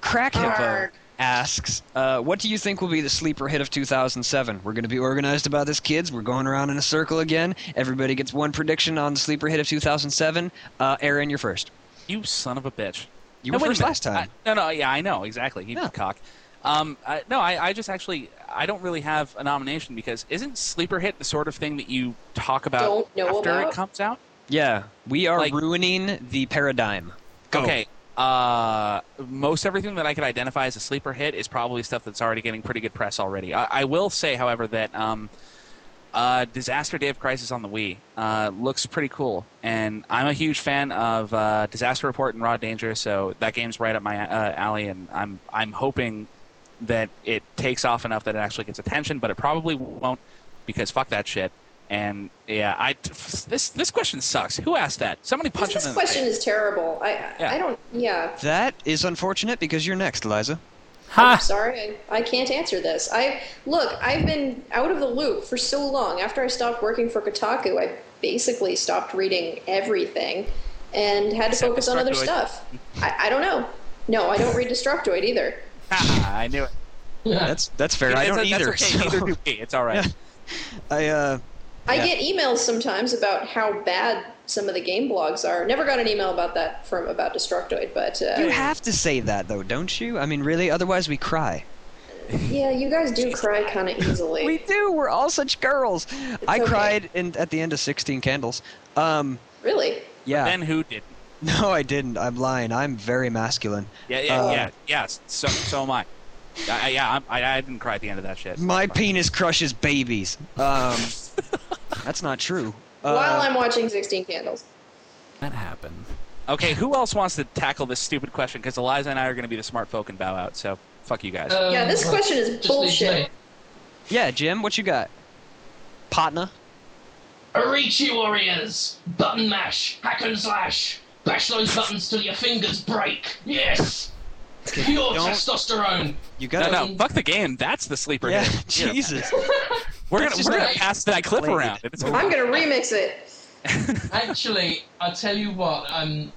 Crackhivo asks, what do you think will be the sleeper hit of 2007? We're going to be organized about this, kids. We're going around in a circle again. Everybody gets one prediction on the sleeper hit of 2007. Aaron, you're first. You son of a bitch. You were first last time. Yeah, I know. Exactly. He's a cock. I just actually... I don't really have a nomination because isn't sleeper hit the sort of thing that you talk about after it comes out? Yeah, we are ruining the paradigm. Go. Okay, most everything that I could identify as a sleeper hit is probably stuff that's already getting pretty good press already. I will say, however, that Disaster Day of Crisis on the Wii looks pretty cool, and I'm a huge fan of Disaster Report and Raw Danger, so that game's right up my alley, and I'm hoping that it takes off enough that it actually gets attention, but it probably won't because fuck that shit. And yeah, this question sucks. Who asked that? Somebody punch him in the face. This question is terrible. That is unfortunate because you're next, Eliza. I'm sorry, I can't answer this. I've been out of the loop for so long. After I stopped working for Kotaku, I basically stopped reading everything and had to focus on other stuff. I don't know. No, I don't read Destructoid either. I knew it. Yeah. That's fair. I don't either. That's okay. Neither do we. It's all right. Yeah. I get emails sometimes about how bad some of the game blogs are. Never got an email about that about Destructoid, but you have to say that though, don't you? I mean, really, otherwise we cry. Yeah, you guys do cry kind of easily. We do. We're all such girls. I cried at the end of 16 Candles. Really? Yeah. But then who didn't? No, I didn't. I'm lying. I'm very masculine. Yeah. So am I. I didn't cry at the end of that shit. My penis crushes babies. That's not true. While I'm watching 16 Candles. That happened. Okay, who else wants to tackle this stupid question? Because Eliza and I are going to be the smart folk and bow out, so fuck you guys. This question is bullshit. Yeah, Jim, what you got? Partner? Arichi Warriors! Button mash! Hack and slash! Bash those buttons till your fingers break. Yes. Pure testosterone. You got no. Fuck the game. That's the sleeper. Yeah. Hit. Jesus. We're gonna pass that clip around. I'm gonna remix it. Actually, I'll tell you what. I'm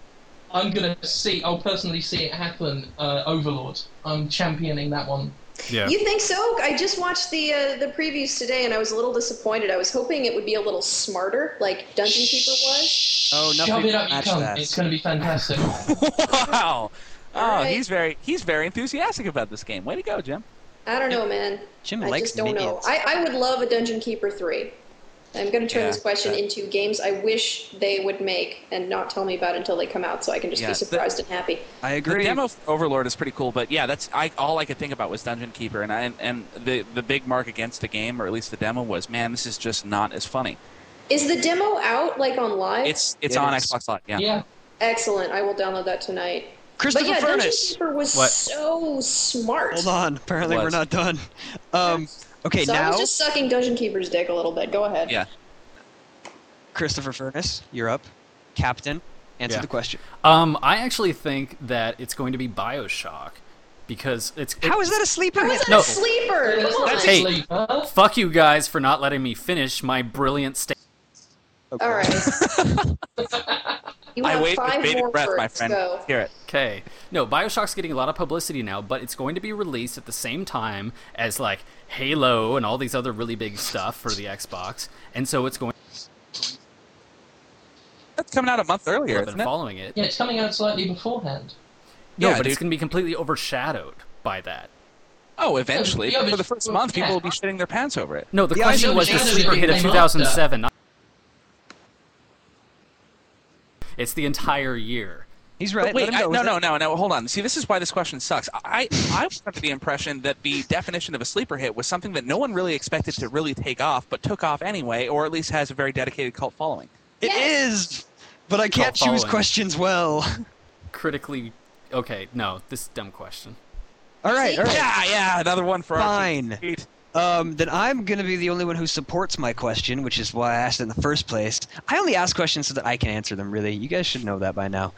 gonna see. I'll personally see it happen. Overlord. I'm championing that one. Yeah. You think so? I just watched the previews today, and I was a little disappointed. I was hoping it would be a little smarter, like Dungeon Keeper was. Oh, nothing. Shove it up your tongue. It's going to be fantastic. Wow! Oh, he's very enthusiastic about this game. Way to go, Jim! I don't know, man. Jim likes just don't minions. Know. I would love a Dungeon Keeper 3. I'm going to turn this question into games I wish they would make and not tell me about until they come out, so I can just be surprised and happy. I agree. The demo for Overlord is pretty cool, but all I could think about was Dungeon Keeper, and the big mark against the game, or at least the demo, was, man, this is just not as funny. Is the demo out, like, on live? It's on Xbox Live, yeah. Excellent. I will download that tonight. Christopher Furness! Dungeon Keeper was so smart. Hold on. Apparently we're not done. Okay, so now I was just sucking Dungeon Keeper's dick a little bit. Go ahead. Yeah. Christopher Furness, you're up. Captain, answer the question. I actually think that it's going to be BioShock because it's. How is that a sleeper? How is that a sleeper? Hey, fuck you guys for not letting me finish my brilliant statement. Okay. All right. I wait with bated breath, my friend. Let's hear it. Okay. No, BioShock's getting a lot of publicity now, but it's going to be released at the same time as, like, Halo and all these other really big stuff for the Xbox, and so it's going. That's coming out a month earlier. I've been following it. Yeah, it's coming out slightly beforehand. No, but it's going to be completely overshadowed by that. Oh, eventually. Yeah, for the first month, people will be shitting their pants over it. No, the question was the sleeper hit of 2007. It's the entire year. He's right. Wait, no, hold on. See, this is why this question sucks. I was under the impression that the definition of a sleeper hit was something that no one really expected to really take off, but took off anyway, or at least has a very dedicated cult following. It is, but I can't choose questions well. Critically, okay, no, this is a dumb question. All right. Yeah, another one for our team. Fine. Then I'm going to be the only one who supports my question, which is why I asked it in the first place. I only ask questions so that I can answer them, really. You guys should know that by now.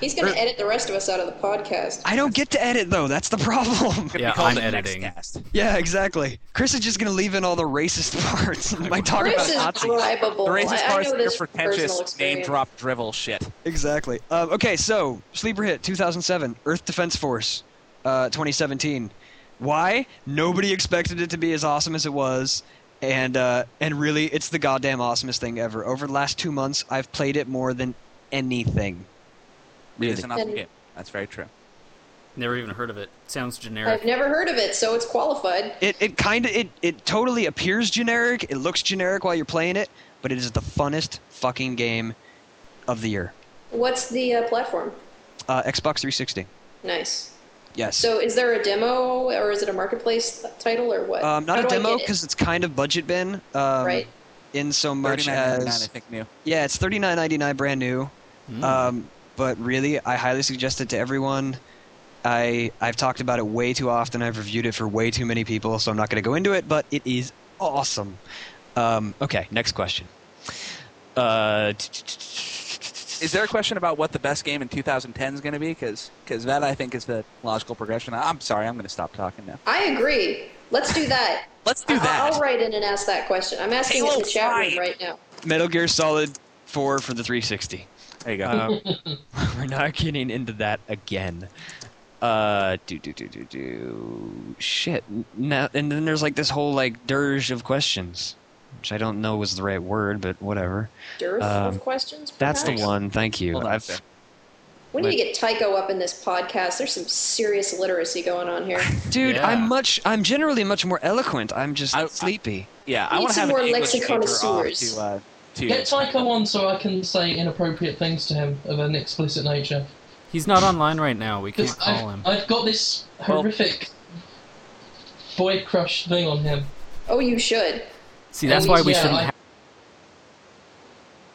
He's going to edit the rest of us out of the podcast. I don't get to edit, though. That's the problem. Yeah, I'm editing. Yeah, exactly. Chris is just going to leave in all the racist parts. My talk Chris about Nazis. The racist parts are pretentious name-drop drivel shit. Exactly. Okay, so, sleeper hit, 2007. Earth Defense Force, 2017. Why? Nobody expected it to be as awesome as it was, and really, it's the goddamn awesomest thing ever. Over the last 2 months, I've played it more than anything. Really. It's an awesome game. That's very true. Never even heard of it. Sounds generic. I've never heard of it, so it's qualified. It totally appears generic. It looks generic while you're playing it, but it is the funnest fucking game of the year. What's the platform? Xbox 360. Nice. Yes. So is there a demo, or is it a marketplace title, or what? Not a demo, because it's kind of budget bin. Right. In so much as... $39.99, I think, new. Yeah, it's $39.99, brand new. Mm. But really, I highly suggest it to everyone. I've talked about it way too often. I've reviewed it for way too many people, so I'm not going to go into it, but it is awesome. Okay, next question. Is there a question about what the best game in 2010 is going to be? Because that, I think, is the logical progression. I'm sorry. I'm going to stop talking now. I agree. Let's do that. Let's do that. I'll write in and ask that question. I'm asking it in the chat room right now. Metal Gear Solid 4 for the 360. There you go. We're not getting into that again. Shit. Now, and then there's, like, this whole, like, dirge of questions. Which I don't know was the right word, but whatever. Dearth of questions, perhaps? That's the one. Thank you. When do you get Tycho up in this podcast? There's some serious illiteracy going on here. Dude, yeah. I'm generally much more eloquent. I'm just sleepy. I want to have more lexicon connoisseurs. Get Tycho on so I can say inappropriate things to him of an explicit nature. He's not online right now. We can't call him. I've got this horrific boy crush thing on him. Oh, you should. See, that's why we shouldn't have...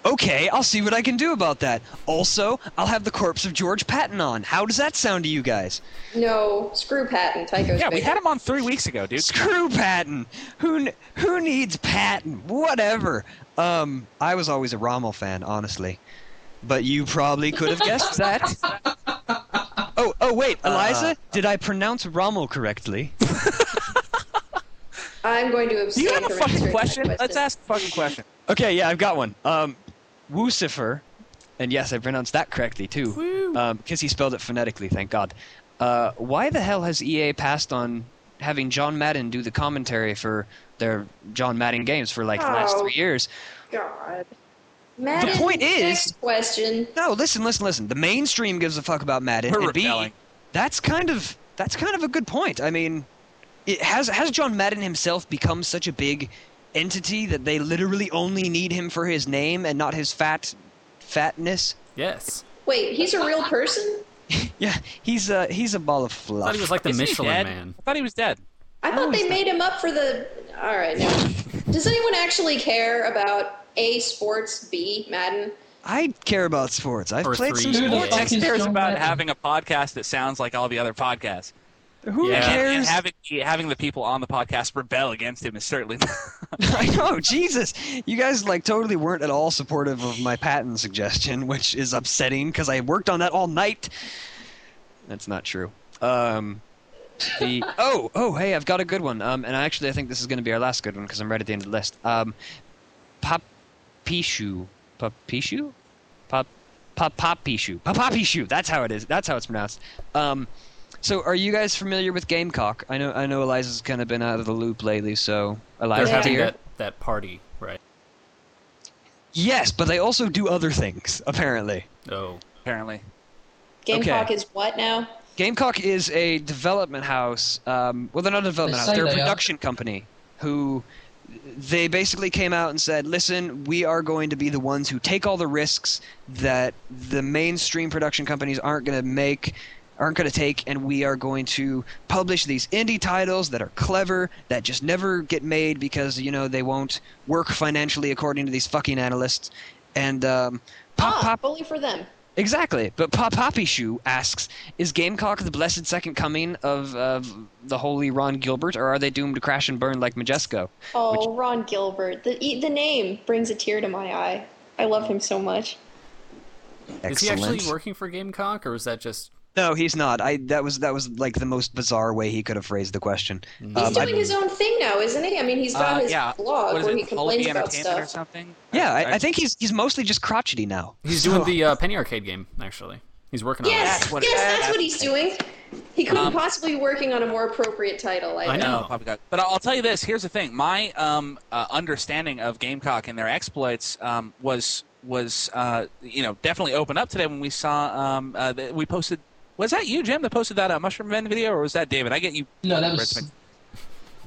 Okay, I'll see what I can do about that. Also, I'll have the corpse of George Patton on. How does that sound to you guys? No, screw Patton. Tycho's we had him on 3 weeks ago, dude. Screw Patton. Who needs Patton? Whatever. I was always a Rommel fan, honestly. But you probably could have guessed that. Oh, wait, Eliza? Did I pronounce Rommel correctly? I'm going to abstain. Do you have a fucking question? Let's ask a fucking question. Okay, yeah, I've got one. Wucifer, and yes, I pronounced that correctly too, because he spelled it phonetically, thank God. Why the hell has EA passed on having John Madden do the commentary for their John Madden games for the last 3 years? God. Madden, the point is. Next question. No, listen. The mainstream gives a fuck about Madden. And B, that's kind of a good point. I mean. It has John Madden himself become such a big entity that they literally only need him for his name and not his fatness? Yes. Wait, he's a real person? Yeah, he's a ball of fluff. I thought he was like the Michelin Man. I thought he was dead. I thought they made him up for the... All right, no. Does anyone actually care about A, sports, B, Madden? I care about sports. I've played some sports. Who cares about having a podcast that sounds like all the other podcasts? Who cares? And having the people on the podcast rebel against him is certainly not. I know, Jesus. You guys totally weren't at all supportive of my patent suggestion, which is upsetting because I worked on that all night. That's not true. Hey, I've got a good one. And actually, I think this is going to be our last good one because I'm right at the end of the list. Papishu. That's how it is. That's how it's pronounced. So, are you guys familiar with Gamecock? I know Eliza's kind of been out of the loop lately, so... Eliza, they're having that party, right? Yes, but they also do other things, apparently. Oh. Apparently. Gamecock is what now? Gamecock is a development house. Well, they're not a development house. They're a production company who they basically came out and said, listen, we are going to be the ones who take all the risks that the mainstream production companies aren't going to make, aren't going to take, and we are going to publish these indie titles that are clever, that just never get made because, you know, they won't work financially according to these fucking analysts. And only for them. Exactly. But Pop Hoppy Shoe asks, is Gamecock the blessed second coming of the holy Ron Gilbert, or are they doomed to crash and burn like Majesco? Oh, Ron Gilbert. The name brings a tear to my eye. I love him so much. Excellent. Is he actually working for Gamecock, or is that just... No, he's not. That was like the most bizarre way he could have phrased the question. He's doing his own thing now, isn't he? I mean, he's got his blog where he complains about stuff. Or something? Yeah, I think he's mostly just crotchety now. He's doing the Penny Arcade game, actually. He's working on it. That's what he's doing. He couldn't possibly be working on a more appropriate title. I know. But I'll tell you this. Here's the thing. My understanding of Gamecock and their exploits was definitely opened up today when we saw we posted. Was that you, Jim, that posted that Mushroom Men video, or was that David? I get you. No, that was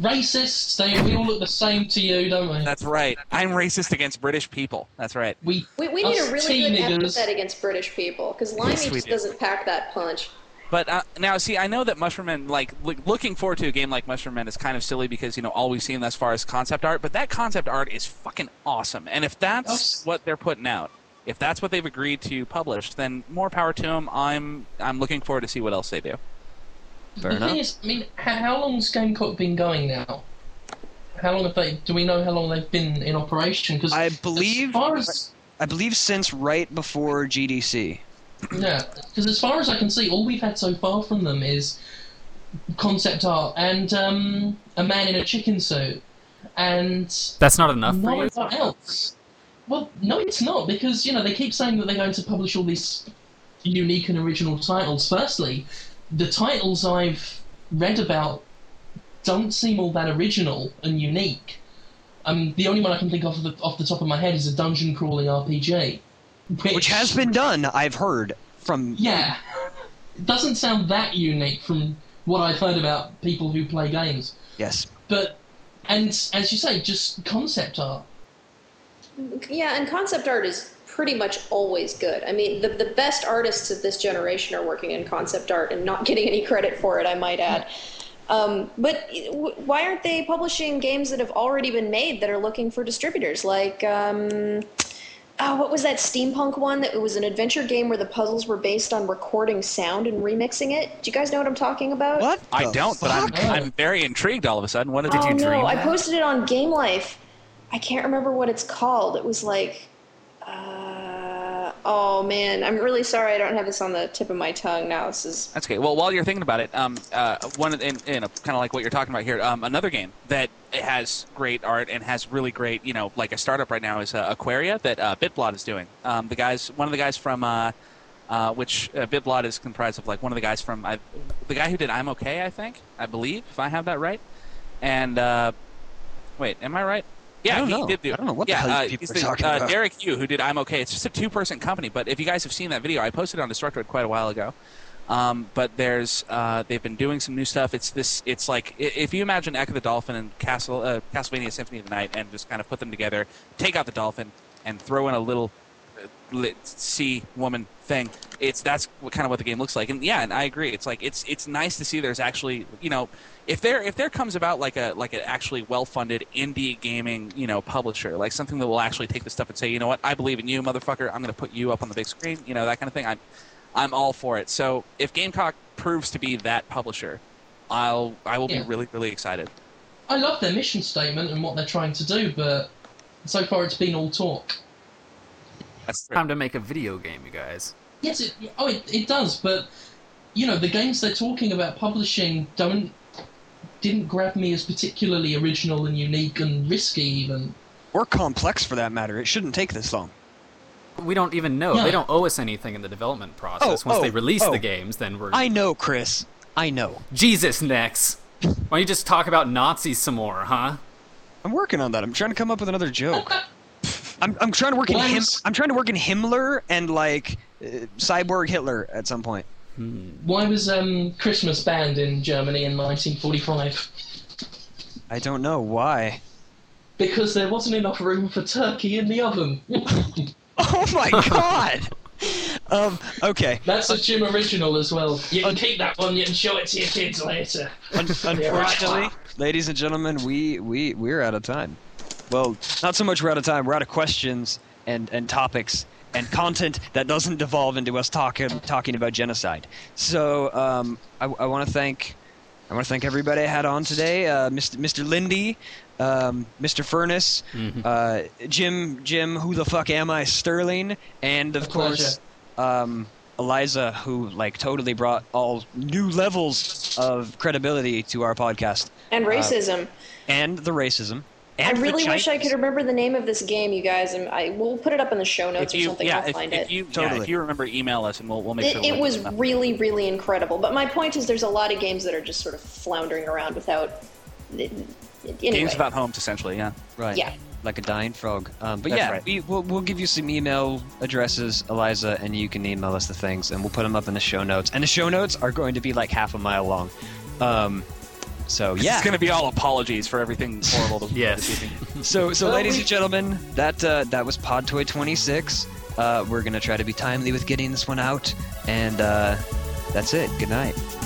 racist. We all look the same to you, don't we? That's right. I'm racist against British people. That's right. We need a really good epithet against British people, because Limey just doesn't pack that punch. But now, see, I know that Mushroom Men, like, looking forward to a game like Mushroom Men is kind of silly because, you know, all we've seen thus far is concept art, but that concept art is fucking awesome. And if that's what they're putting out, if that's what they've agreed to publish, then more power to them. I'm looking forward to see what else they do. Fair enough. Thing is, I mean, how long's Gamecock been going now? Do we know how long they've been in operation? Because I believe since right before GDC. Yeah, because as far as I can see, all we've had so far from them is concept art and a man in a chicken suit, and that's not enough. What else? Well, no, it's not, because, you know, they keep saying that they're going to publish all these unique and original titles. Firstly, the titles I've read about don't seem all that original and unique. The only one I can think of off the top of my head is a dungeon-crawling RPG. Which has been done, I've heard, from... Yeah. It doesn't sound that unique from what I've heard about people who play games. Yes. But, and as you say, just concept art. Yeah, and concept art is pretty much always good. I mean, the best artists of this generation are working in concept art and not getting any credit for it, I might add. But why aren't they publishing games that have already been made that are looking for distributors? Like, what was that steampunk one? It was an adventure game where the puzzles were based on recording sound and remixing it. Do you guys know what I'm talking about? What? I don't, but I'm very intrigued all of a sudden. What did you dream? I posted it on Game Life. I can't remember what it's called. It was like, I'm really sorry I don't have this on the tip of my tongue now. That's okay. Well, while you're thinking about it, kind of like what you're talking about here, another game that has great art and has really great, you know, like a startup right now is Aquaria that Bitblot is doing. Bitblot is comprised of like one of the guys from the guy who did I'm Okay, I believe, if I have that right. And wait, am I right? Yeah, I don't know what the hell people are talking about. Derek Yu, who did I'm Okay. It's just a two-person company, but if you guys have seen that video, I posted it on Destructoid quite a while ago. But there's they've been doing some new stuff. It's like if you imagine Echo the Dolphin and Castlevania Symphony of the Night and just kind of put them together, take out the dolphin and throw in a little sea woman thing. That's kind of what the game looks like. And yeah, and I agree. It's like it's nice to see there's actually, you know, if there comes about like an actually well-funded indie gaming, you know, publisher, like something that will actually take this stuff and say, you know what, I believe in you, motherfucker. I'm going to put you up on the big screen, you know, that kind of thing. I'm all for it. So if Gamecock proves to be that publisher, I will be really, really excited. I love their mission statement and what they're trying to do, but so far it's been all talk. It's time to make a video game, you guys. Yes, it does, but, you know, the games they're talking about publishing didn't grab me as particularly original and unique and risky, even. Or complex, for that matter. It shouldn't take this long. We don't even know. Yeah. They don't owe us anything in the development process. Once they release the games, then we're... I know, Chris. I know. Jesus, Nex. Why don't you just talk about Nazis some more, huh? I'm working on that. I'm trying to come up with another joke. I'm trying to work in Himmler and like Cyborg Hitler at some point. Why was Christmas banned in Germany in 1945? I don't know why. because there wasn't enough room for turkey in the oven. Oh my god! Okay. That's a Jim original as well. You can keep that one, you can show it to your kids later. Unfortunately, ladies and gentlemen, we're out of time. Well, not so much we're out of time, we're out of questions and topics and content that doesn't devolve into us talking about genocide. So I want to thank everybody I had on today. Mr. Lindy, Mr. Furness, mm-hmm. Jim, who the fuck am I, Sterling, and of course Eliza, who totally brought all new levels of credibility to our podcast. And racism. And the racism. And I really wish I could remember the name of this game, you guys, and we'll put it up in the show notes or something. Yeah, I'll find it. Yeah, if you remember, email us, and we'll make sure. It was really, really incredible. But my point is, there's a lot of games that are just sort of floundering around without. Anyway. Games about homes, essentially. Yeah. Right. Yeah. Like a dying frog. But that's right. We'll give you some email addresses, Eliza, and you can email us the things, and we'll put them up in the show notes. And the show notes are going to be like half a mile long. So yeah, it's going to be all apologies for everything horrible. Yes. So well, ladies and gentlemen, that was Pod Toy 26. We're going to try to be timely with getting this one out, and that's it. Good night.